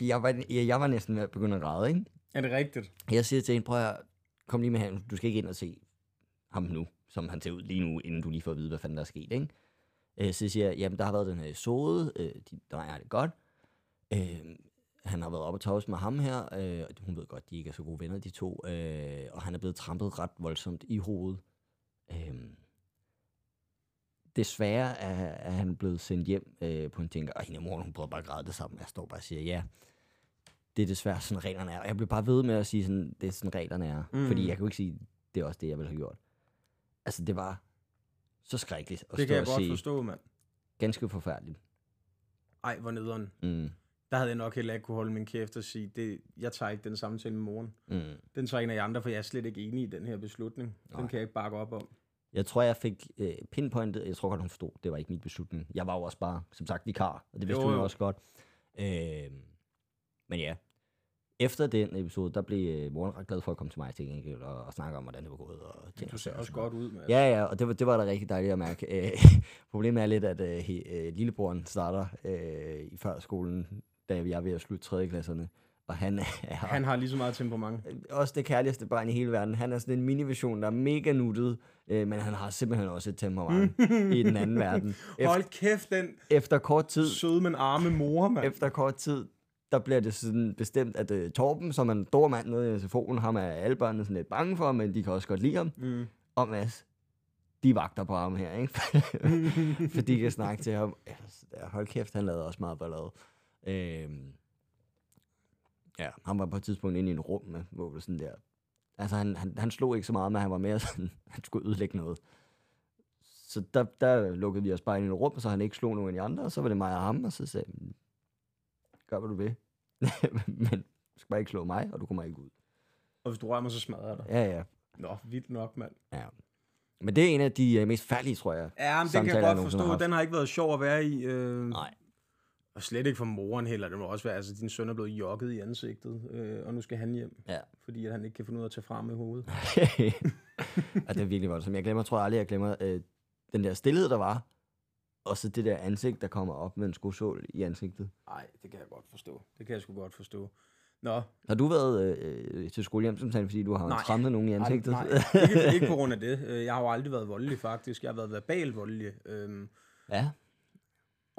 Jeg var næsten ved at begynde at græde, ikke? Er det rigtigt? Jeg siger til hende, prøv at kom lige med ham, du skal ikke ind og se ham nu, som han ser ud lige nu, inden du lige får at vide, hvad fanden der er sket, ikke? Så siger jeg, jamen der har været den her episode, de drejer har det godt, han har været oppe og tås med ham her, og hun ved godt, de ikke er så gode venner, de to, og han er blevet trampet ret voldsomt i hovedet. Desværre er han blevet sendt hjem på en tænker, og hende og moren, hun prøver bare at græde det sammen, jeg står bare og siger, ja, det er desværre sådan reglerne er, og jeg blev bare ved med at sige, sådan, det er sådan reglerne er, fordi jeg kan jo ikke sige, det er også det, jeg ville have gjort. Altså, det var så skrækkeligt at det kan jeg godt forstå, mand. Ganske forfærdeligt. Ej, hvor nederen. Mm. Der havde jeg nok heller ikke kunne holde min kæft og sige, jeg tager ikke den samtale med moren. Mm. Den tager en af jer andre, for jeg er slet ikke enig i den her beslutning. Nej. Den kan jeg ikke bakke op om. Jeg tror, jeg fik pinpointet. Jeg tror godt, hun forstod. Det var ikke min beslutning. Jeg var jo også bare, som sagt, vikar. Og det vidste hun også godt. Men ja. Efter den episode, der blev moren ret glad for at komme til mig til gengæld og snakke om, hvordan det var gået. Du ser også godt ud med det. Ja, ja, og det var da rigtig dejligt at mærke. Problemet er lidt, at lillebroren starter i førskolen, da jeg er ved at slutte 3. klasserne. Og han har lige så meget temperament. Også det kærligste barn i hele verden. Han er sådan en miniversion, der er mega nuttet, men han har simpelthen også et temperament i den anden verden. Hold kæft, den efter kort tid, søde, men arme mor, mand. Efter kort tid, der bliver det sådan bestemt, at Torben, som er en stor mand nede i telefonen, ham er alle børnene sådan lidt bange for, men de kan også godt lide ham. Mm. Og Mads, de vagter på ham her, ikke? For de kan snakke til ham. Hold kæft, han lavede også meget ballade. Ja, han var på et tidspunkt inde i en rum med, hvor det sådan der... Altså, han slog ikke så meget, men han var mere sådan, han skulle ødelægge noget. Så der lukkede vi os bare ind i en rum, så han ikke slog nogen af de andre, og så var det mig og ham, og så sagde han, gør, hvad du vil. Men du skal bare ikke slå mig, og du kommer ikke ud. Og hvis du rører mig, så smadrer jeg dig. Ja, ja. Nå, vildt nok, mand. Ja. Men det er en af de mest færdige, tror jeg. Ja, men det kan jeg godt forstå. Den har ikke været sjov at være i. Nej. Og slet ikke for moren heller. Det må også være, altså din søn er blevet jokket i ansigtet, og nu skal han hjem. Ja. Fordi at han ikke kan finde ud af at tage frem med hovedet. Og det er virkelig voldsomt. Jeg tror aldrig, jeg glemmer den der stillhed, der var. Og så det der ansigt, der kommer op med en skosål i ansigtet. Nej, det kan jeg godt forstå. Det kan jeg sgu godt forstå. Nå. Har du været til skolehjem, som sagde, fordi du har skræmt nogen i ansigtet? Nej, ikke på grund af det. Jeg har jo aldrig været voldelig, faktisk. Jeg har været verbal voldelig. Ja.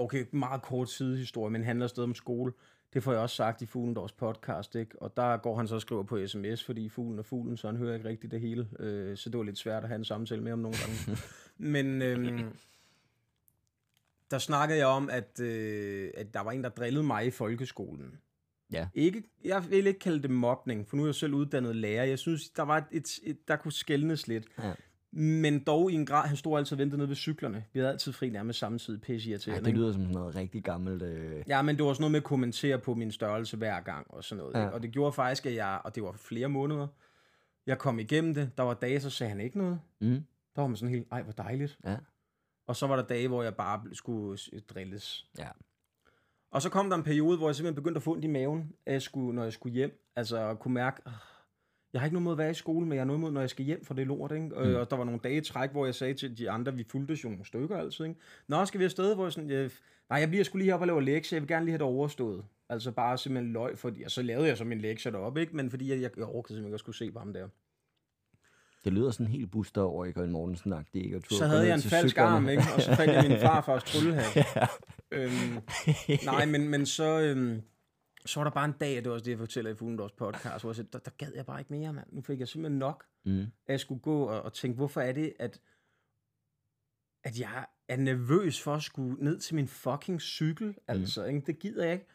Okay, meget kort sidehistorie, men handler stadig om skole. Det får jeg også sagt i Fuglendorfs podcast, ikke? Og der går han så og skriver på sms, fordi fuglen, så han hører ikke rigtigt det hele. Så det var lidt svært at have en samtale med om nogle gange. Men der snakkede jeg om, at der var en, der drillede mig i folkeskolen. Ja. Jeg vil ikke kalde det mobning, for nu er jeg selv uddannet lærer. Jeg synes, der var der kunne skelnes lidt. Ja. Men dog i en grad, han stod altid og ventede nede ved cyklerne. Vi havde altid fri nærmest samtidig, pisse irriterende. Det lyder som noget rigtig gammelt... Ja, men det var sådan noget med at kommentere på min størrelse hver gang og sådan noget. Ja. Og det gjorde faktisk, at jeg... Og det var flere måneder. Jeg kom igennem det. Der var dage, så sagde han ikke noget. Mm. Der var man sådan helt, ej, hvor dejligt. Ja. Og så var der dage, hvor jeg bare skulle drilles. Ja. Og så kom der en periode, hvor jeg simpelthen begyndte at få ondt i maven, når jeg skulle hjem. Altså, kunne mærke... jeg har ikke noget mod at være i skole, men jeg har noget mod, når jeg skal hjem fra det lort, ikke? Og der var nogle dage i træk, hvor jeg sagde til de andre, vi fulgte jo nogle stykker altid, ikke? Nå, skal vi afsted, hvor jeg sådan, nej, jeg bliver sgu lige op og lave lektier, jeg vil gerne lige have det overstået. Altså bare simpelthen løg, fordi, og så lavede jeg så mine lektier deroppe, ikke? Men fordi jeg orkede simpelthen ikke at skulle se på ham der. Det lyder sådan helt Buster over i Køln Mortensen-agtigt, ikke? Så havde jeg en falsk arm, ikke? Og så fandt jeg min farfars tryllehat. Nej, men så... så var der bare en dag, det var også det, jeg fortæller i Fuglendorfs podcast, hvor jeg sagde, der gad jeg bare ikke mere, mand. Nu fik jeg simpelthen nok, at jeg skulle gå og tænke, hvorfor er det, at jeg er nervøs for at skulle ned til min fucking cykel, altså, ikke? Det gider jeg ikke.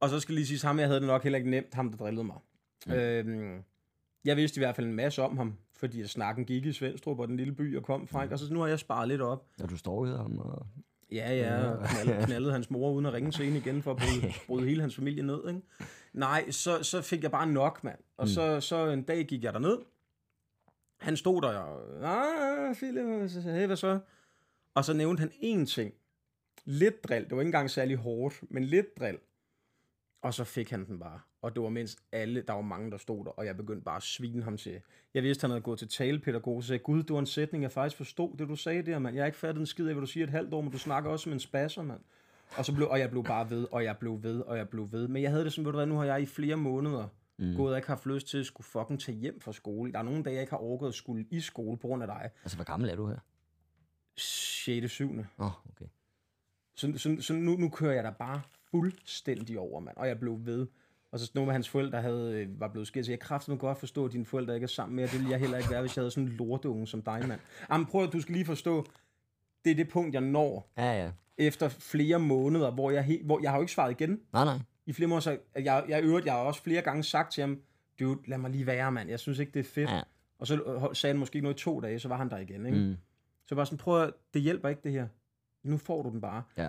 Og så skal lige sige, ham jeg havde det nok heller ikke nemt, ham der drillede mig. Jeg vidste i hvert fald en masse om ham, fordi snakken gik i Svendstrup og den lille by, og kom fra, og så nu har jeg sparet lidt op. Ja, du står ved ham og... Ja, og knaldede hans mor uden at ringe til hende igen for at bryde hele hans familie ned, ikke? Nej, så fik jeg bare nok, mand. Og så en dag gik jeg derned. Han stod der og... Philip, hey, hvad så? Og så nævnte han én ting. Lidt drill. Det var ikke engang særlig hårdt, men lidt drill. Og så fik han den bare. Og det var mens alle... Der var mange, der stod der, og jeg begyndte bare at svine ham til. Jeg vidste, han havde gået til talepædagog og sagde, gud, det var en sætning, jeg faktisk forstod det, du sagde der, mand. Jeg har ikke fattet en skid af, hvad du siger et halvt år, men du snakker også som en spasser, mand. Og jeg blev bare ved, og jeg blev ved, og jeg blev ved. Men jeg havde det sådan, ved du hvad, nu har jeg i flere måneder gået og ikke haft lyst til at skulle fucking tage hjem fra skole. Der er nogle dage, jeg ikke har overgået at skulle i skole på grund af dig. Altså, hvor gammel er du her? 6.-7. Åh, okay. Så nu kører jeg der bare fuldstændig over, mand. Og jeg blev ved. Og så nogle af hans forældre var blevet skilt, så jeg kræftede mig godt forstå, at dine forældre ikke er sammen mere. Det ville jeg heller ikke være, hvis jeg havde sådan en lorteunge som dig, mand. Jamen prøv at du skal lige forstå, det er det punkt, jeg når. Ja. Efter flere måneder, hvor jeg har jo ikke svaret igen. Nej. I flere måneder, så jeg har også flere gange sagt til ham, dude, lad mig lige være, mand. Jeg synes ikke, det er fedt. Ja. Og så sagde han måske noget i 2 dage, så var han der igen, ikke? Så bare sådan, prøv at, det hjælper ikke det her. Nu får du den bare. Ja.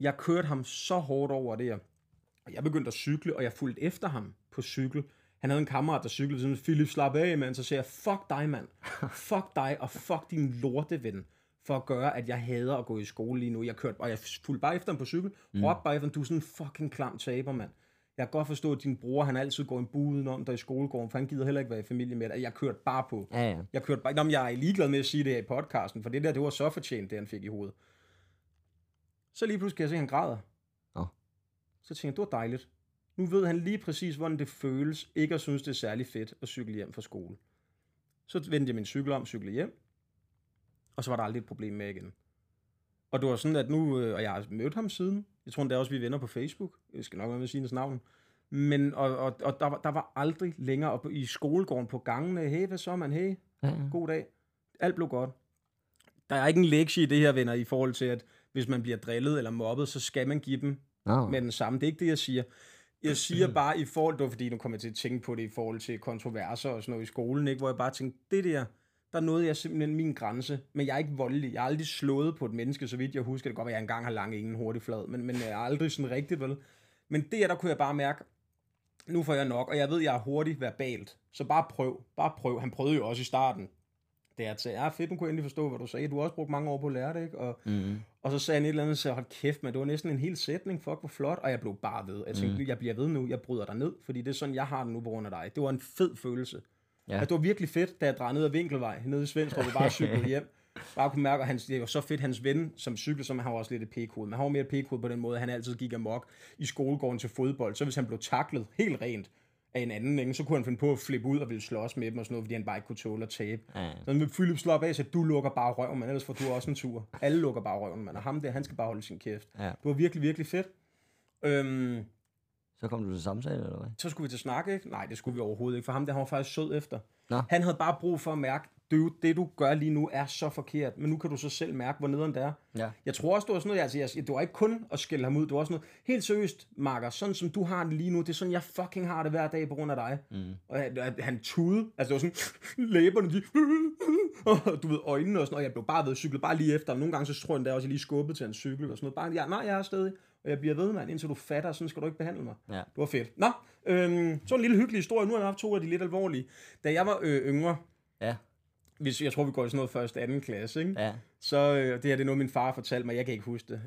Jeg kørte ham så hårdt over det her. Og jeg begyndte at cykle, og jeg fulgte efter ham på cykel. Han havde en kammerat, der cyklede sådan, Philip, slap af, mand. Så siger jeg, fuck dig, mand. Fuck dig, og fuck din lorteven. For at gøre, at jeg hader at gå i skole lige nu. Jeg kørte, og jeg fulgte bare efter ham på cykel. Råbte bare efter ham, du er sådan en fucking klam taber, mand. Jeg kan godt forstå, at din bror, han altid går en buden om der i skolegården, for han gider heller ikke være i familie med dig. Jeg kørte bare på. Ja. Jeg kørte bare... Nå, jeg er ligeglad med at sige det her i podcasten, for det der, det var så fortjent, det han fik i hovedet. Så lige pludselig kan jeg se, han græder. Så tænkte jeg, det var dejligt. Nu ved han lige præcis, hvordan det føles, ikke at synes, det er særlig fedt at cykle hjem fra skole. Så vendte jeg min cykel om, cykle hjem, og så var der aldrig et problem med igen. Og det var sådan, at nu, og jeg har mødt ham siden, jeg tror endda også, vi er venner på Facebook, jeg skal nok være med at sige hans navn, men, og der var aldrig længere oppe i skolegården på gangene, hey, hvad så, man, hey, god dag, alt blev godt. Der er ikke en lektie i det her, venner, i forhold til, at hvis man bliver drillet eller mobbet, så skal man give dem med den samme. Det er ikke det, jeg siger. Jeg siger bare i forhold... Det var fordi, nu kommer jeg til at tænke på det i forhold til kontroverser og sådan noget i skolen, ikke? Hvor jeg bare tænkte, det der nåede jeg simpelthen min grænse. Men jeg er ikke voldelig. Jeg har aldrig slået på et menneske, så vidt jeg husker. Det kan godt være, at jeg engang har langt ingen hurtig flad, men jeg er aldrig sådan rigtigt, vel? Men der kunne jeg bare mærke, nu får jeg nok, og jeg ved, jeg er hurtig verbalt. Så bare prøv. Han prøvede jo også i starten. Det er til, fedt, nu kunne jeg endelig forstå, hvad du sagde. Du har også brugt mange år på at lære det, ikke? Og så sagde han et eller andet, så hold kæft, men det var næsten en hel sætning, fuck, hvor flot, og jeg blev bare ved. Jeg tænkte, jeg bliver ved nu, jeg bryder dig ned, fordi det er sådan, jeg har det nu på grund af dig. Det var en fed følelse. Ja. Altså, det var virkelig fedt, da jeg drejede ned ad Vinkelvej, nede i Svendstrup, og bare cyklede hjem. Bare kunne mærke, at det var så fedt, hans ven, som cyklede, som han var også lidt et p-kode. Man har jo mere et p-kode på den måde, han altid gik amok i skolegården til fodbold. Så hvis han blev taklet helt rent af en anden, ikke? Så kunne han finde på at flippe ud og ville slås med dem og sådan noget, fordi han bare ikke kunne tåle at tabe. Så med Philip slap af, så du lukker bare røven, man, ellers får du også en tur. Alle lukker bare røven, man, og ham der, han skal bare holde sin kæft. Ja. Det var virkelig, virkelig fedt. Så kom du til samtale, eller hvad? Så skulle vi til snak, ikke? Nej, det skulle vi overhovedet ikke, for ham der, han var faktisk sød efter. Nå. Han havde bare brug for at mærke, det du gør lige nu er så forkert, men nu kan du så selv mærke, hvor nederen det er. Ja. Jeg tror også, det var sådan noget, det var ikke kun at skælde ham ud, det var også noget, helt seriøst, Marker, sådan som du har det lige nu, det er sådan, jeg fucking har det hver dag på grund af dig. Og han tudede, altså det var sådan, læberne, de, og du ved, øjnene og sådan, og jeg blev bare ved, cyklede bare lige efter, og nogle gange, så tror jeg, der også lige skubbede til en cykel og sådan noget, bare, jeg er stadig, og jeg bliver ved, mand, indtil du fatter, sådan skal du ikke behandle mig. Ja. Det var fedt. Nå, sådan en lille hyggelig historie, nu har jeg haft 2 af de lidt alvorlige. Da jeg var yngre, ja. Jeg tror, vi går i sådan noget 1. og 2. klasse, ikke? Ja. Så det her, det er noget, min far fortalte mig. Jeg kan ikke huske det.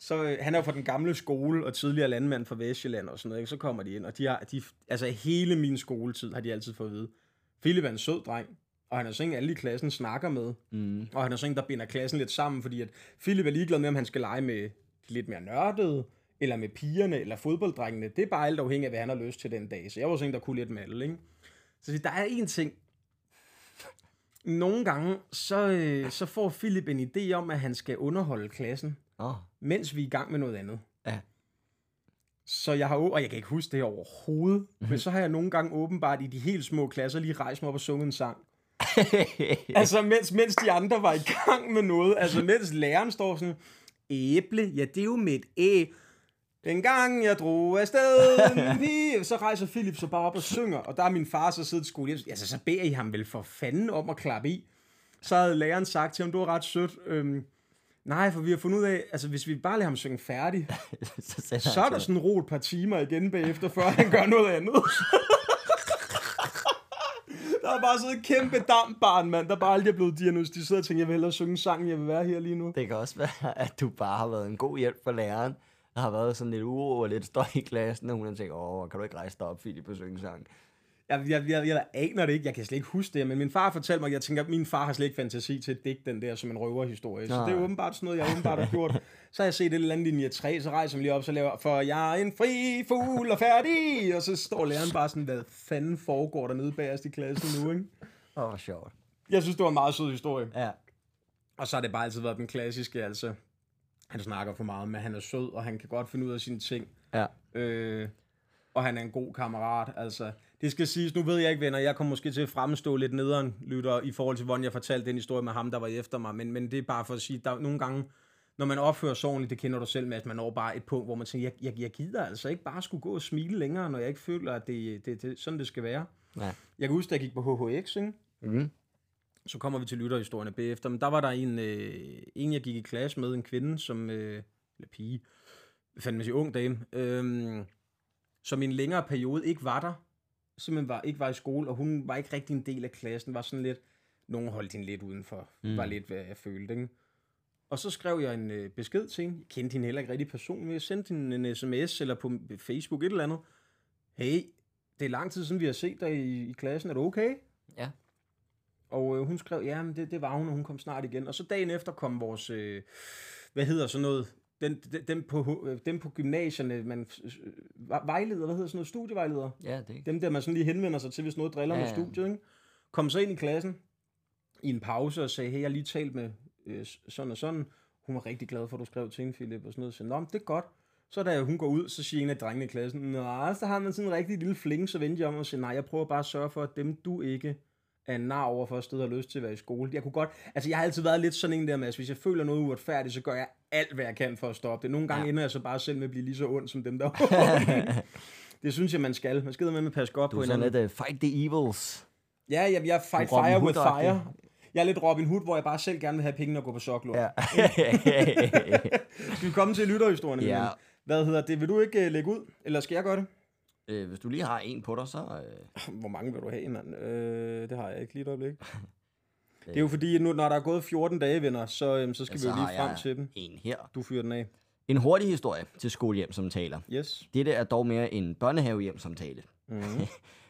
så han er jo fra den gamle skole og tidligere landmand fra Vestjylland og sådan noget, ikke? Så kommer de ind, og de har, altså hele min skoletid har de altid fået at vide, Philip er en sød dreng, og han er sådan en, alle i klassen snakker med, og han er sådan en, der binder klassen lidt sammen, fordi at Philip er ligeglad med, om han skal lege med lidt mere nørdede, eller med pigerne, eller fodbolddrengene. Det er bare alt afhængigt af, hvad han har lyst til den dag. Så jeg var sådan en, der kunne lidt med alle, ikke? Så der er en ting. Nogle gange, så får Philip en idé om, at han skal underholde klassen, mens vi er i gang med noget andet. Ja. Så jeg har, og jeg kan ikke huske det her overhovedet, men så har jeg nogle gange åbenbart i de helt små klasser lige rejst mig op og sunget en sang. Altså, mens de andre var i gang med noget. Altså, mens læreren står sådan, æble, ja, det er jo med et æ. Den gang jeg drog afsted, så rejser Philip så bare op og synger, og der er min far så siddet i skole. Altså, så beder I ham vel for fanden om at klappe i. Så havde læreren sagt til ham, du var ret sødt. Nej, for vi har fundet ud af, altså hvis vi bare lader ham synge færdig, så er der sådan ro et par timer igen bagefter, før han gør noget andet. Der er bare sådan et kæmpe dampbarn, mand, der bare aldrig er blevet diagnostiseret og tænkte, jeg vil hellere synge sangen, jeg vil være her lige nu. Det kan også være, at du bare har været en god hjælp for læreren. Der har været sådan lidt uro og lidt støj i klassen, og hun har tænkt, kan du ikke rejse dig op, Philip, på syngesang? Jeg aner det ikke, jeg kan slet ikke huske det, men min far fortalte mig, jeg tænker, at min far har slet ikke fantasi til at digte den der som en røverhistorie. Så det er åbenbart sådan noget, jeg åbenbart har gjort. Så har jeg set et eller andet linje 3, så rejser jeg lige op, så laver for jeg er en fri fugl og færdig, og så står læreren bare sådan, hvad fanden foregår der nede bagerst i klassen nu, ikke? Hvor sjovt. Jeg synes, det var en meget sød historie. Ja. Og så har det bare altid været den klassiske, altså. Han snakker for meget, men han er sød, og han kan godt finde ud af sine ting. Ja. Og han er en god kammerat, altså. Det skal siges, nu ved jeg ikke, venner, jeg kommer måske til at fremstå lidt nederen, lytter, i forhold til, hvordan jeg fortalte den historie med ham, der var efter mig. Men det er bare for at sige, der nogle gange, når man opfører sig ordentligt, det kender du selv med, at man når bare et punkt, hvor man tænker, jeg gider altså ikke bare skulle gå og smile længere, når jeg ikke føler, at det sådan det skal være. Ja. Jeg kan huske, da jeg gik på HHX, ikke? Mm-hmm. Så kommer vi til lytterhistorierne bagefter, men der var der en jeg gik i klasse med, en kvinde, som, eller pige, fandme sig ung dame, som i en længere periode ikke var der, simpelthen ikke var i skole, og hun var ikke rigtig en del af klassen, var sådan lidt, nogen holdt hende lidt udenfor, var lidt, hvad jeg følte, ikke? Og så skrev jeg en besked til hende, jeg kendte hende heller ikke rigtig personligt, jeg sendte hende en sms, eller på Facebook, et eller andet, hey, det er lang tid siden, vi har set dig i klassen, er du okay? Ja. Og hun skrev, ja, men det var hun, og hun kom snart igen. Og så dagen efter kom vores, hvad hedder sådan noget, dem på gymnasierne, man vejleder, hvad hedder sådan noget, studievejleder. Ja, det. Dem der, man sådan lige henvender sig til, hvis noget driller med studiet, ikke? Kom så ind i klassen i en pause og sagde, hey, jeg har lige talt med sådan og sådan. Hun var rigtig glad for, at du skrev til hende, Philip, og sådan noget. Så nå, men det er godt. Så da hun går ud, så siger en af drengene i klassen, nej, så har man sådan en rigtig lille fling, så vendte jeg om og siger, nej, jeg prøver bare at sørge for, at dem du ikke er en nar over for at stedet har lyst til at være i skole. Jeg kunne godt, altså jeg har altid været lidt sådan en der, Mads, hvis jeg føler noget uretfærdigt, så gør jeg alt, hvad jeg kan for at stoppe det. Nogle gange ender jeg så bare selv med at blive lige så ond som dem der. Det synes jeg, man skal. Man skal med at passe godt på hinanden. Du er sådan lidt fight the evils. Ja, jeg fight fire with fire. Jeg er lidt Robin Hood, hvor jeg bare selv gerne vil have penge og gå på soklor. Ja. Skal vi komme til lytterhistorien? Ja. Hvad hedder det? Vil du ikke lægge ud? Eller skal jeg gøre det? Hvis du lige har en på dig, så... Hvor mange vil du have, mand? Det har jeg ikke lige et øjeblik. Det er jo fordi, nu, når der er gået 14 dage, venner, så skal vi jo lige frem til dem. En her. Du fyrer den af. En hurtig historie til skolehjemsamtaler. Yes. Dette er dog mere en børnehavehjemsamtale. Mm-hmm.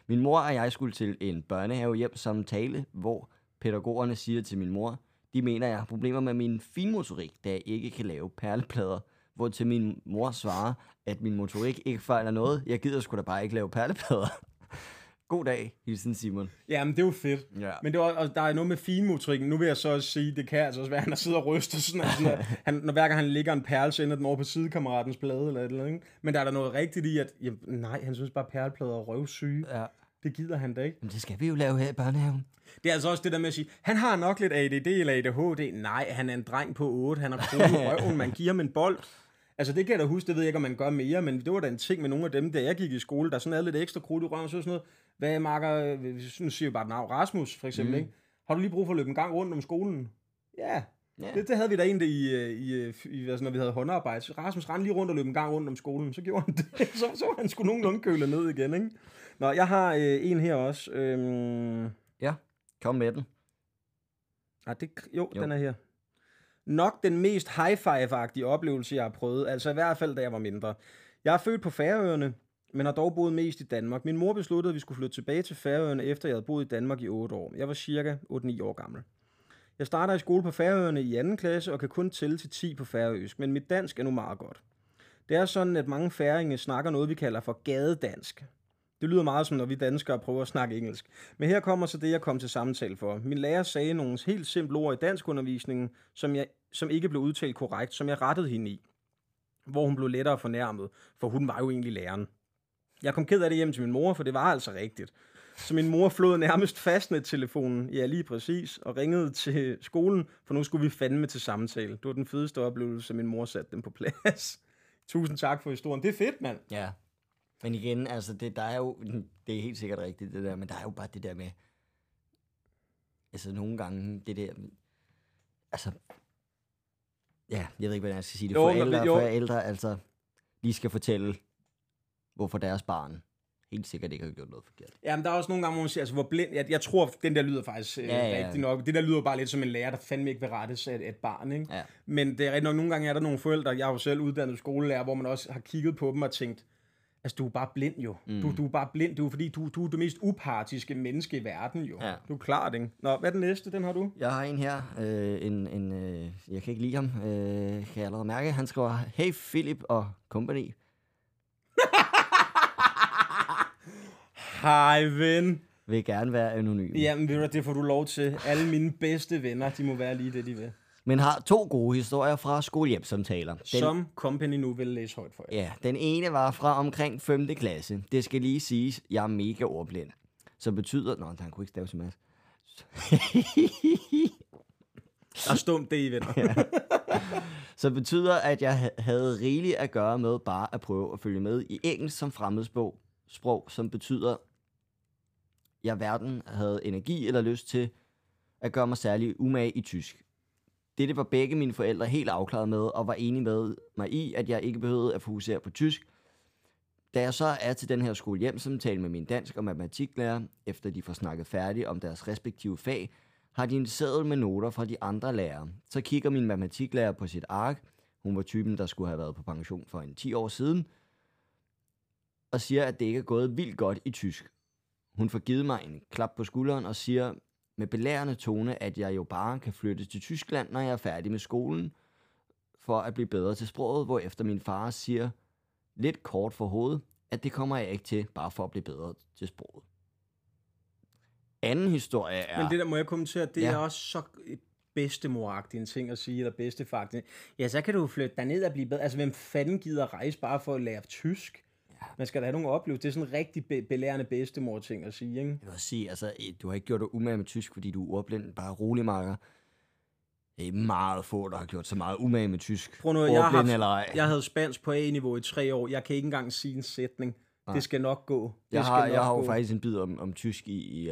Min mor og jeg skulle til en børnehavehjemsamtale, hvor pædagogerne siger til min mor, de mener, jeg har problemer med min finmotorik, da jeg ikke kan lave perleplader. Hvor til min mor svarer, at min motorik ikke fejler noget. Jeg gider sgu da bare ikke lave perleplader. God dag, hilsen Simon. Jamen, det er jo fedt. Ja. Men det var, og der er noget med finmotorikken. Nu vil jeg så også sige, det kan altså også være, at han sidder og ryster. Sådan, han, når hver gang han ligger en perle, så ender den over på sidekammeratens plade. Eller ikke? Men der er der noget rigtigt i, at jamen, nej, han synes bare, perleplader er røvsyge. Ja. Det gider han da ikke. Men det skal vi jo lave her i børnehaven. Det er altså også det der med at sige, han har nok lidt ADD eller ADHD. Nej, han er en dreng på 8. Han har kronet i røven. Man giver ham en bold. Altså det kan jeg da huske, det ved jeg ikke, om man gør mere, men det var da en ting med nogle af dem, der jeg gik i skole, der sådan havde lidt ekstra krudt i røven, så sådan noget, hvad marker, nu siger jeg bare et navn, Rasmus for eksempel, ikke? Har du lige brug for at løbe en gang rundt om skolen? Ja, det havde vi da en, der altså, når vi havde håndarbejde, så Rasmus rendte lige rundt og løb en gang rundt om skolen, så gjorde han det, så var han sgu nogenlunde kølet ned igen, ikke? Nå, jeg har en her også. Ja, kom med den. Den er her. nok den mest high-five-agtige oplevelse, jeg har prøvet, altså i hvert fald, da jeg var mindre. Jeg er født på Færøerne, men har dog boet mest i Danmark. Min mor besluttede, at vi skulle flytte tilbage til Færøerne, efter jeg havde boet i Danmark i 8 år. Jeg var cirka 8-9 år gammel. Jeg starter i skole på Færøerne i 2. klasse og kan kun tælle til 10 på færøsk, men mit dansk er nu meget godt. Det er sådan, at mange færinge snakker noget, vi kalder for gadedansk. Det lyder meget som, når vi danskere prøver at snakke engelsk. Men her kommer så det, jeg kom til samtale for. Min lærer sagde nogle helt simple ord i danskundervisningen, som ikke blev udtalt korrekt, som jeg rettede hende i. Hvor hun blev lettere fornærmet, for hun var jo egentlig læreren. Jeg kom ked af det hjem til min mor, for det var altså rigtigt. Så min mor flod nærmest fastnettelefonen, ja lige præcis, og ringede til skolen, for nu skulle vi fandme til samtale. Det var den fedeste oplevelse, min mor satte dem på plads. Tusind tak for historien. Det er fedt, mand. Ja. Men igen, altså, der er jo, det er helt sikkert rigtigt, det der, men der er jo bare det der med, altså nogle gange, det der, altså, ja, jeg ved ikke, hvordan jeg skal sige det, forældre, altså, lige skal fortælle, hvorfor deres barn helt sikkert ikke har gjort noget forkert. Ja, men der er også nogle gange, hvor man siger, altså, hvor blind, jeg tror, den der lyder faktisk rigtig nok, det der lyder bare lidt som en lærer, der fandme ikke vil rettes af et barn, ikke? Ja. Men det er rigtig nok, nogle gange er der nogle forældre, jeg har jo selv uddannet skolelærer, hvor man også har kigget på dem og tænkt, altså, du er bare blind jo. Mm. Du er bare blind, du, fordi du er det mest upartiske menneske i verden jo. Ja. Du er klart, ikke? Nå, hvad er den næste? Den har du? Jeg har en her. Jeg kan ikke lide ham. Kan jeg allerede mærke. Han skriver, hey, Philip og company. Hej, ven. Vil gerne være anonym. Jamen, ved du, det får du lov til. Alle mine bedste venner, de må være lige det, de vil. Men har 2 gode historier fra skolehjemsamtaler. Som company nu vil læse højt for jer. Ja, den ene var fra omkring 5. klasse. Det skal lige siges, jeg er mega ordblind. Så betyder... Nå, han kunne ikke stave til Mads. Der er stumt det i, venner. Ja. Så betyder, at jeg havde rigeligt at gøre med bare at prøve at følge med i engelsk som fremmedsprog. Sprog, som betyder, jeg hverken havde energi eller lyst til at gøre mig særlig umage i tysk. Dette var begge mine forældre helt afklaret med, og var enige med mig i, at jeg ikke behøvede at fokusere på tysk. Da jeg så er til den her skolehjemsamtale med min dansk- og matematiklærer, efter de får snakket færdigt om deres respektive fag, har de en seddel med noter fra de andre lærere. Så kigger min matematiklærer på sit ark, hun var typen, der skulle have været på pension for en 10 år siden, og siger, at det ikke er gået vildt godt i tysk. Hun får givet mig en klap på skulderen og siger... med belærende tone, at jeg jo bare kan flytte til Tyskland, når jeg er færdig med skolen, for at blive bedre til sproget, hvorefter min far siger, lidt kort for hovedet, at det kommer jeg ikke til, bare for at blive bedre til sproget. Anden historie er... Men det der må jeg kommentere, det er også så bedstemoragtig en ting at sige, eller bedstefagtig. Ja, så kan du flytte derned og blive bedre. Altså, hvem fanden gider rejse bare for at lære tysk? Man skal da have nogle oplevelser. Det er sådan en rigtig belærende bedstemor-ting at sige, ikke? Jeg vil også sige, altså, du har ikke gjort dig umage med tysk, fordi du er ordblind. Bare rolig, Marker. Det er meget få, der har gjort så meget umage med tysk. Prøv nu, jeg havde spansk på A-niveau i 3 år. Jeg kan ikke engang sige en sætning. Nej. Det skal nok gå. Jeg har jo faktisk en bid om tysk i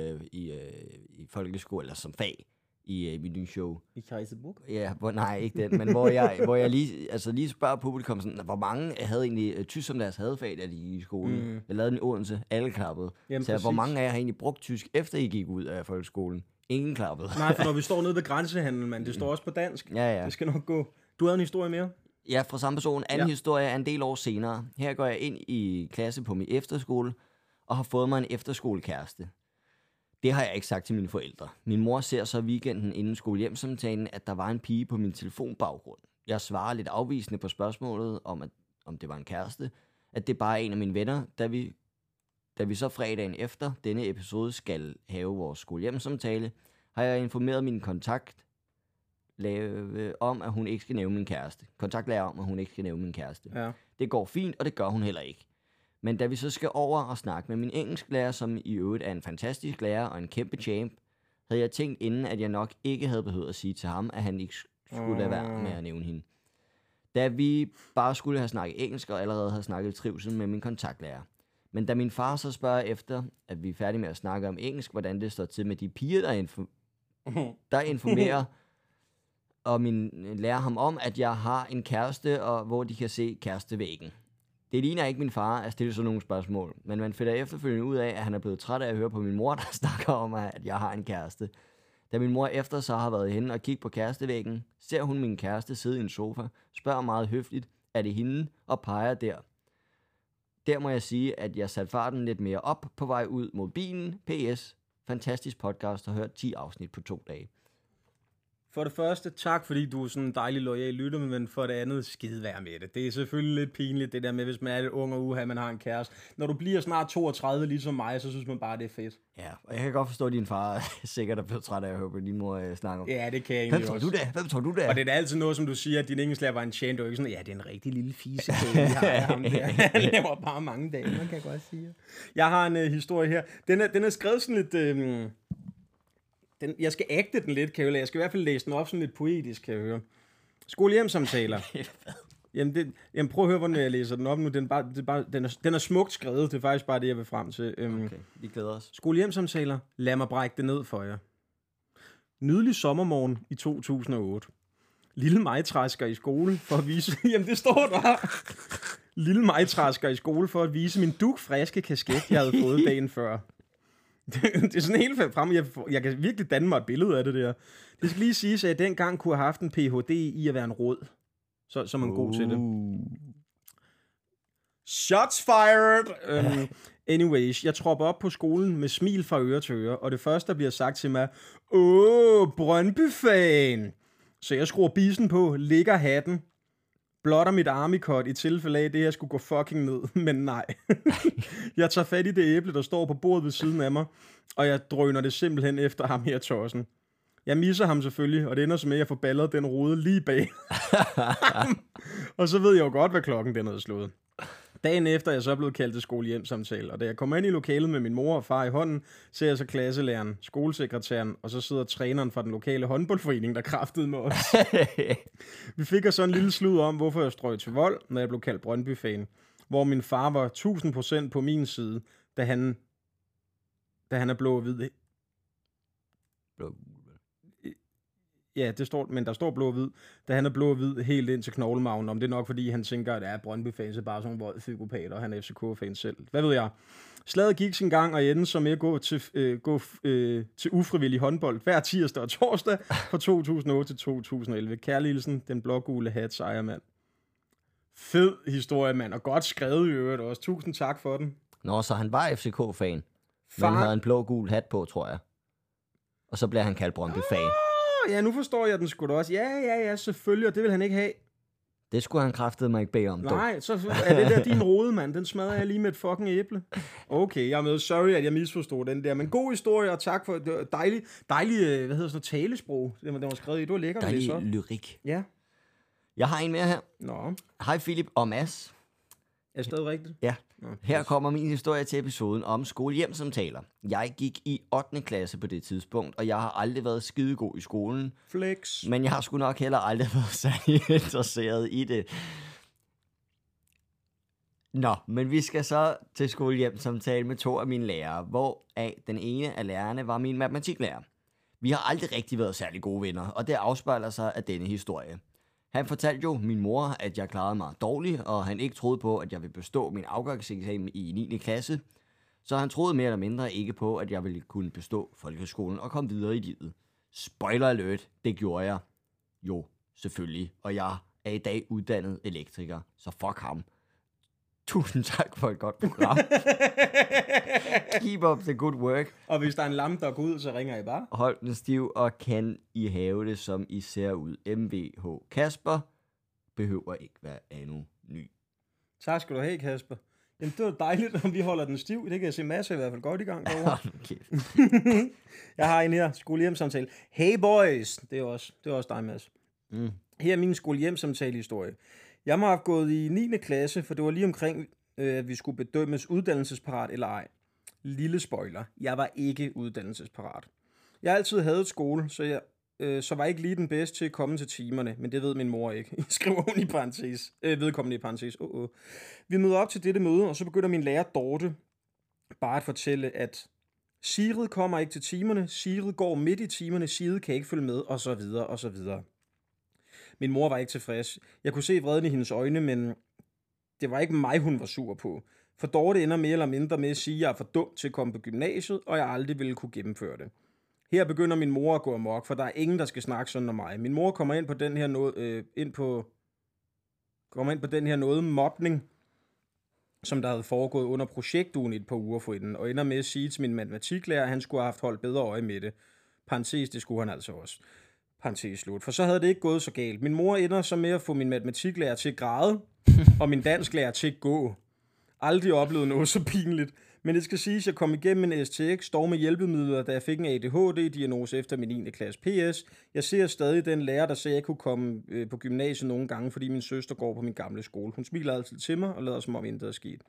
folkeskole, eller som fag, i mit nye show. I Kajsebuk? Ja, nej, ikke den, men hvor jeg lige spørger publikum, sådan, hvor mange havde egentlig tysk som deres hadfag, da de gik i skolen? Jeg lavede den i Odense, alle klappede. Jamen, så hvor mange af jer har egentlig brugt tysk, efter I gik ud af folkeskolen? Ingen klappede. Nej, for når vi står nede ved grænsehandel, mand, det står også på dansk. Ja. Det skal nok gå. Du havde en historie mere? Ja, fra samme person. Anden historie er en del år senere. Her går jeg ind i klasse på min efterskole, og har fået mig en efterskolekæreste. Det har jeg ikke sagt til mine forældre. Min mor ser så weekenden inden skolehjemsamtalen, at der var en pige på min telefonbaggrund. Jeg svarer lidt afvisende på spørgsmålet om det var en kæreste, at det bare er en af mine venner, da vi så fredagen efter denne episode skal have vores skolehjemsamtale, har jeg informeret min kontaktlærer om, at hun ikke skal nævne min kæreste. Ja. Det går fint, og det gør hun heller ikke. Men da vi så skal over og snakke med min engelsklærer, som i øvrigt er en fantastisk lærer og en kæmpe champ, havde jeg tænkt inden, at jeg nok ikke havde behøvet at sige til ham, at han ikke skulle lade være med at nævne hende. Da vi bare skulle have snakket engelsk og allerede havde snakket trivsel med min kontaktlærer. Men da min far så spørger efter, at vi er færdige med at snakke om engelsk, hvordan det står til med de piger, der informerer, og min lærer ham om, at jeg har en kæreste, og hvor de kan se kærestevæggen. Det ligner ikke min far at stille sådan nogle spørgsmål, men man finder efterfølgende ud af, at han er blevet træt af at høre på min mor, der snakker om, at jeg har en kæreste. Da min mor efter så har været henne og kigget på kærestevæggen, ser hun min kæreste sidde i en sofa, spørger meget høfligt, er det hende, og peger der. Der må jeg sige, at jeg satte farten lidt mere op på vej ud mod bilen. PS. Fantastisk podcast, og hørt 10 afsnit på 2 dage. For det første, tak fordi du er sådan en dejlig lojal lytter, men for det andet, skide vær med det. Det er selvfølgelig lidt pinligt det der med, hvis man er lidt ung og uha, man har en kæreste. Når du bliver snart 32 ligesom mig, så synes man bare, det er fedt. Ja, og jeg kan godt forstå, at din far sikkert er blevet træt af at høre på din mor snakke om. Ja, det kan jeg egentlig også. Hvem tror du det er? Og det er altid noget, som du siger, at din engelsklærer var en tjent, og ikke sådan, ja, det er en rigtig lille fise, jeg har af ham der. Han laver bare mange dage, man kan godt sige. Jeg har en historie her. Den er skrevet sådan lidt... jeg skal ægte den lidt, kan jeg høre. Jeg skal i hvert fald læse den op sådan lidt poetisk, kan jeg høre. Skolehjemsamtaler. Jamen prøv at høre, hvordan jeg læser den op nu. Den er smukt skrevet. Det er faktisk bare det, jeg vil frem til. Okay, vi glæder os. Skolehjemsamtaler. Lad mig brække det ned for jer. Nydelig sommermorgen i 2008. Lille mig træsker i skole for at vise... Jamen det står der. Lille mig træsker i skole for at vise min dugfriske kasket, jeg havde fået dagen før. Det er sådan helt frem. Jeg kan virkelig danne mig et billede af det der. Det skal lige siges, at jeg dengang kunne have haft en Ph.D. i at være en rød. Så man god til det. Shots fired! Anyways, jeg tropper op på skolen med smil fra øre til øre, og det første, der bliver sagt til mig, Brøndby-fan! Så jeg skruer bisen på, ligger hatten, blotter mit armikot i tilfælde af det, jeg skulle gå fucking ned, men nej. Jeg tager fat i det æble, der står på bordet ved siden af mig, og jeg drøner det simpelthen efter ham her tossen. Jeg misser ham selvfølgelig, og det ender som med, at jeg får balleret den rode lige bag. Og så ved jeg jo godt, hvad klokken den havde slået. Dagen efter er jeg så blevet kaldt til skolehjemsamtale, og da jeg kommer ind i lokalet med min mor og far i hånden, ser jeg så klasselæreren, skolesekretæren, og så sidder træneren fra den lokale håndboldforening, der kraftede med os. Vi fik også en lille slud om, hvorfor jeg strøg til vold, når jeg blev kaldt Brøndby-fan, hvor min far var 1000% på min side, da han er blå og hvid. Ja, det står, men der står blå og hvid, da han er blå og hvid helt ind til knoglemagen. Om det er nok, fordi han tænker, at Brøndby-fans er bare sådan en vold psykopat, og han er FCK-fan selv. Hvad ved jeg? Slaget gik sin gang, og jeg endte så med at gå til ufrivillig håndbold hver tirsdag og torsdag fra 2008 til 2011. Kærligelsen, den blågule hats ejermand. Fed historie, mand, og godt skrevet i øvrigt også. Tusind tak for den. Nå, så han var FCK-fan, men havde en blå-gul hat på, tror jeg. Og så blev han kaldt Brøndby-fan. Ja, nu forstår jeg den sgu da også. Ja, selvfølgelig, og det vil han ikke have. Det skulle han kraftedme ikke bede om. Nej, så er det der din rode, mand. Den smadrer jeg lige med et fucking æble. Okay, jeg er med. Sorry, at jeg misforstod den der. Men god historie, og tak for dejlig hvad hedder sådan talesprog. Den var skrevet i. Du er lækker. Dejlig lyrik. Ja. Jeg har en mere her. Nå. Hej Philip og Mads. Er det stadig rigtigt? Ja. Nå, her kommer min historie til episoden om skolehjemsamtaler. Jeg gik i 8. klasse på det tidspunkt, og jeg har aldrig været skidegod i skolen. Flex. Men jeg har sgu nok heller aldrig været særlig interesseret i det. Nå, men vi skal så til skolehjemsamtale med 2 af mine lærere, hvoraf den ene af lærerne var min matematiklærer. Vi har aldrig rigtig været særlig gode venner, og det afspejler sig af denne historie. Han fortalte jo min mor, at jeg klarede mig dårligt, og han ikke troede på, at jeg ville bestå min afgangseksamen i 9. klasse. Så han troede mere eller mindre ikke på, at jeg ville kunne bestå folkeskolen og komme videre i livet. Spoiler alert, det gjorde jeg. Jo, selvfølgelig. Og jeg er i dag uddannet elektriker, så fuck ham. Tusind tak for et godt program. Keep up the good work. Og hvis der er en lampe, der går ud, så ringer I bare. Hold den stiv, og kan I have det, som I ser ud. MVH Kasper behøver ikke være anonym. Tak skal du have, Kasper. Jamen, det var dejligt, om vi holder den stiv. Det kan jeg se masser i hvert fald godt i gang derovre. Jeg har en her skolehjemsamtale. Hey boys! Det er også dig, Mads. Mm. Her er min skolehjemsamtale-historie. Jeg må have gået i 9. klasse, for det var lige omkring, at vi skulle bedømmes uddannelsesparat eller ej. Lille spoiler. Jeg var ikke uddannelsesparat. Jeg altid havde skole, så var jeg ikke lige den bedste til at komme til timerne, men det ved min mor ikke. Skriver hun i parentes. Vedkommende i parentes. Vi møder op til dette møde, og så begynder min lærer Dorte bare at fortælle, at Sigrid kommer ikke til timerne, Sigrid går midt i timerne, Sigrid kan ikke følge med, og så videre, og så videre. Min mor var ikke tilfreds. Jeg kunne se vreden i hendes øjne, men det var ikke mig, hun var sur på. For Dorte ender mere eller mindre med at sige, at jeg er for dum til at komme på gymnasiet, og jeg aldrig ville kunne gennemføre det. Her begynder min mor at gå amok, for der er ingen, der skal snakke sådan om mig. Min mor kommer ind på den her noget, mobning, som der havde foregået under projektugen i et par uger forinden, og ender med at sige til min matematiklærer, at han skulle have haft holdt bedre øje med det. Parentes, det skulle han altså også. Parentes slut. For så havde det ikke gået så galt. Min mor ender så med at få min matematiklærer til at græde, og min dansklærer til at gå. Aldrig oplevet noget så pinligt. Men det skal siges, at jeg kom igennem en STX, står med hjælpemidler, da jeg fik en ADHD-diagnose efter min 9. klasse. PS. Jeg ser stadig den lærer, der sagde, at jeg kunne komme på gymnasiet nogle gange, fordi min søster går på min gamle skole. Hun smiler altid til mig og lader som om intet er sket.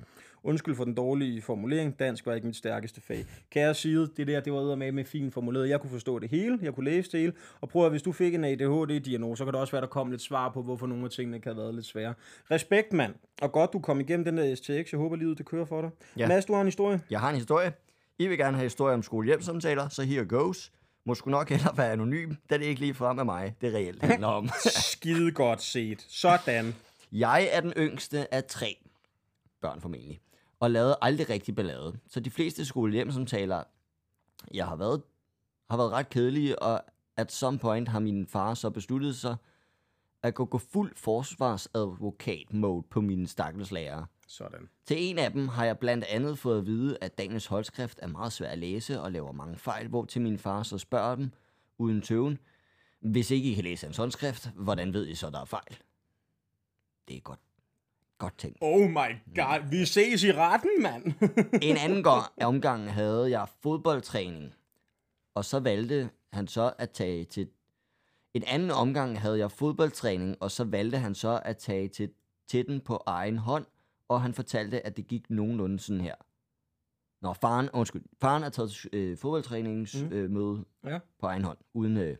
Undskyld for den dårlige formulering. Dansk var ikke mit stærkeste fag. Kære side, det der, det var med fint formuleret. Jeg kunne forstå det hele, jeg kunne læse det hele. Og prøv at hvis du fik en ADHD-diagnose, så kan det også være, der kom lidt svar på, hvorfor nogle af tingene kan have været lidt svære. Respekt, mand. Og godt, du kom igennem den der STX. Jeg håber, livet det kører for dig. Ja. Mads, du har en historie. Jeg har en historie. I vil gerne have historier om skolehjemsamtaler, så here goes. Måske nok heller være anonym, da det ikke lige frem af mig. Det reelt handler om. Skide godt set. Sådan. Jeg er den yngste af 3 børn formentlig, og lavede aldrig rigtig ballade. Så de fleste skolehjemsamtaler, jeg har været ret kedelige, og at some point har min far så besluttet sig at gå fuld forsvarsadvokat-mode på mine stakkels lærere. Sådan. Til en af dem har jeg blandt andet fået at vide, at dagens håndskrift er meget svær at læse og laver mange fejl, hvor til min far så spørger dem uden tøven, hvis ikke I kan læse hans håndskrift, hvordan ved I så, der er fejl? Det er godt tænkt. Oh my god, vi ses i retten, mand! En anden gang af omgangen havde jeg fodboldtræning, og så valgte han så at tage til... den på egen hånd, og han fortalte, at det gik nogenlunde sådan her. Nå, faren er taget til fodboldtræningsmøde på egen hånd, uden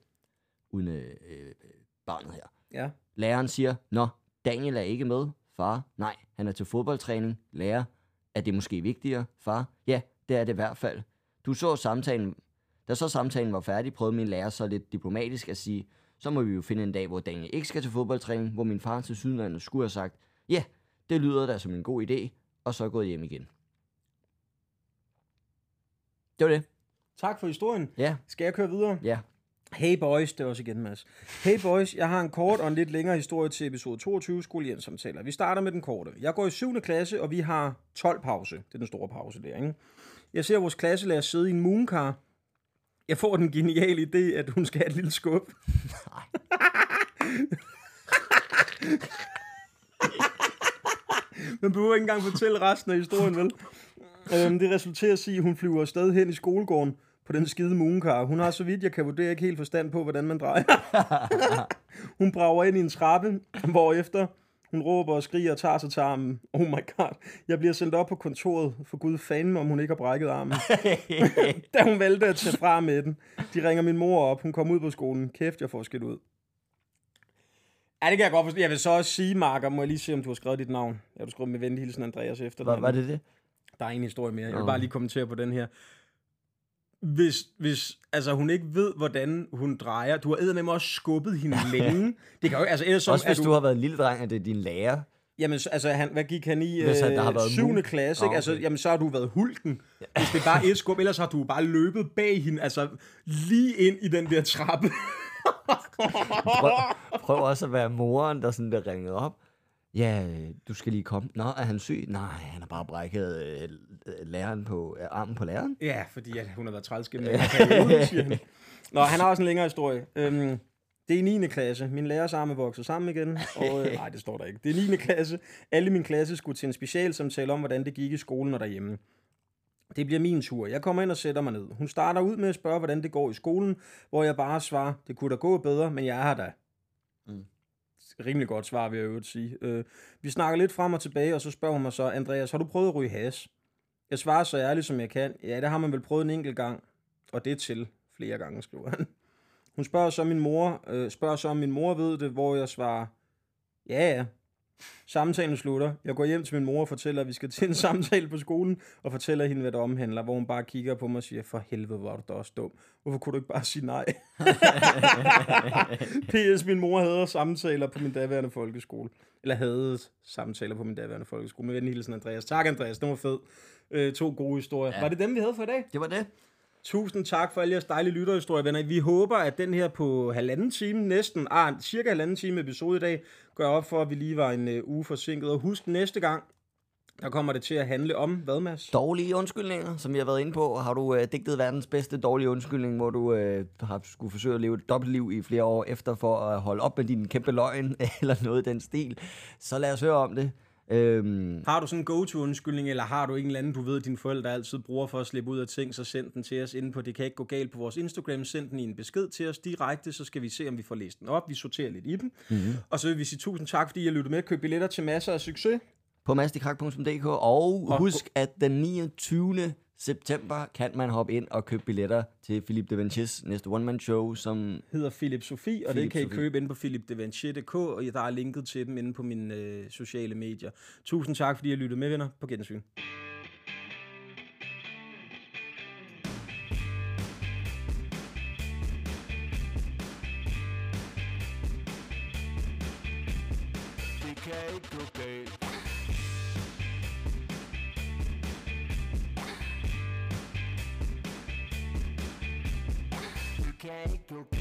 barnet her. Ja. Læreren siger, nå, Daniel er ikke med, far. Nej, han er til fodboldtræning. Lærer, er det måske vigtigere, far? Ja, det er det i hvert fald. Da så samtalen var færdig, prøvede min lærer så lidt diplomatisk at sige, så må vi jo finde en dag, hvor Daniel ikke skal til fodboldtræning, hvor min far til sydenlandet skulle have sagt, ja, yeah, det lyder da som en god idé, og så er gået hjem igen. Det var det. Tak for historien. Ja. Skal jeg køre videre? Ja. Hey boys, det er også igen, Mads. Hey boys, jeg har en kort og en lidt længere historie til episode 22, skolehjemsamtaler. Vi starter med den korte. Jeg går i 7. klasse, og vi har 12 pause. Det er den store pause der, ikke? Jeg ser vores klasselærer sidde i en moonkar. Jeg får den geniale idé, at hun skal have et lille skub. Nej. Man behøver ikke engang fortælle resten af historien, vel? Det resulterer i, at hun flyver afsted hen i skolegården på den skide moonkar. Hun har, så vidt jeg kan vurdere, ikke helt forstand på, hvordan man drejer. Hun brager ind i en trappe, hvorefter hun råber og skriger og tager sig til armen. Oh my god. Jeg bliver sendt op på kontoret. For gud fanden, om hun ikke har brækket armen. Da hun valgte at tage fra med den. De ringer min mor op. Hun kommer ud på skolen. Kæft, jeg får skidt ud. Ja, det kan jeg godt forstå. Jeg vil så også sige, Marker, må jeg lige se, om du har skrevet dit navn. Jeg har du skrevet med venlig hilsen Andreas efter. Var det det? Der er en historie mere. Jeg vil bare lige kommentere på den her. Hvis altså hun ikke ved, hvordan hun drejer. Du har eddermame også skubbet hende længe. Det kan jo altså ellers, også hvis du har været en lille dreng, og det er din lærer. Jamen, altså, hvad gik han i 7. klasse? Okay. Altså, jamen, så har du været hulken. Ja. Hvis det er bare et skub, ellers har du bare løbet bag hende, altså lige ind i den der trappe. Prøv også at være moren, der sådan der ringede op. Ja, du skal lige komme. Nå, er han syg? Nej, han har bare brækket armen på læreren. Ja, fordi hun har været trælskæmmende. Nå, han har også en længere historie. Det er 9. klasse. Min lærers arme vokser sammen igen. Og, nej, det står der ikke. Det er 9. klasse. Alle min klasse skulle til en specialsamtale om, hvordan det gik i skolen og derhjemme. Det bliver min tur. Jeg kommer ind og sætter mig ned. Hun starter ud med at spørge, hvordan det går i skolen, hvor jeg bare svarer, det kunne da gå bedre, men jeg er her da. Mm. Rimelig godt svar, vil jeg øvrigt sige. Vi snakker lidt frem og tilbage, og så spørger hun mig så, Andreas, har du prøvet at ryge has? Jeg svarer så ærligt, som jeg kan. Ja, det har man vel prøvet en enkelt gang, og det er til flere gange, skriver han. Hun spørger så min mor, ved det, hvor jeg svarer, ja. Samtalen slutter. Jeg går hjem til min mor og fortæller, at vi skal til en samtale på skolen, og fortæller hende, hvad det omhandler, hvor hun bare kigger på mig og siger, for helvede, hvor er du da også dum. Hvorfor kunne du ikke bare sige nej? PS, min mor havde samtaler på min daværende folkeskole. Eller havde samtaler på min daværende folkeskole. Med venlig hilsen Andreas. Tak, Andreas. Det var fed. 2 gode historier. Ja. Var det dem, vi havde for i dag? Det var det. Tusind tak for alle jeres dejlige lytterhistorier, venner. Vi håber, at den her på halvanden time næsten, cirka halvanden time episode i dag, gør op for, at vi lige var en uge forsinket. Og husk næste gang, der kommer det til at handle om, hvad Mads? Dårlige undskyldninger, som jeg har været inde på. Har du digtet verdens bedste dårlige undskyldning, hvor du har skulle forsøge at leve et dobbeltliv i flere år efter for at holde op med din kæmpe løgn eller noget i den stil, så lad os høre om det. Har du sådan en go-to-undskyldning, eller har du en eller anden, du ved, dine forældre altid bruger for at slippe ud af ting, så send den til os inde på Det Kan Ikke Gå Galt på vores Instagram. Send den i en besked til os direkte, så skal vi se, om vi får læst den op. Vi sorterer lidt i den. Mm-hmm. Og så vil vi sige tusind tak, fordi I har lyttet med. Køb billetter til masser af succes på madsdekrak.dk, og husk, at den 29. september kan man hoppe ind og købe billetter til Philip Devanches næste one-man-show, som hedder Philip Sofie, og det kan I købe inde på philipdevanche.dk, og der er linket til dem inde på mine sociale medier. Tusind tak, fordi I har lyttet med, venner. På gensyn. Go.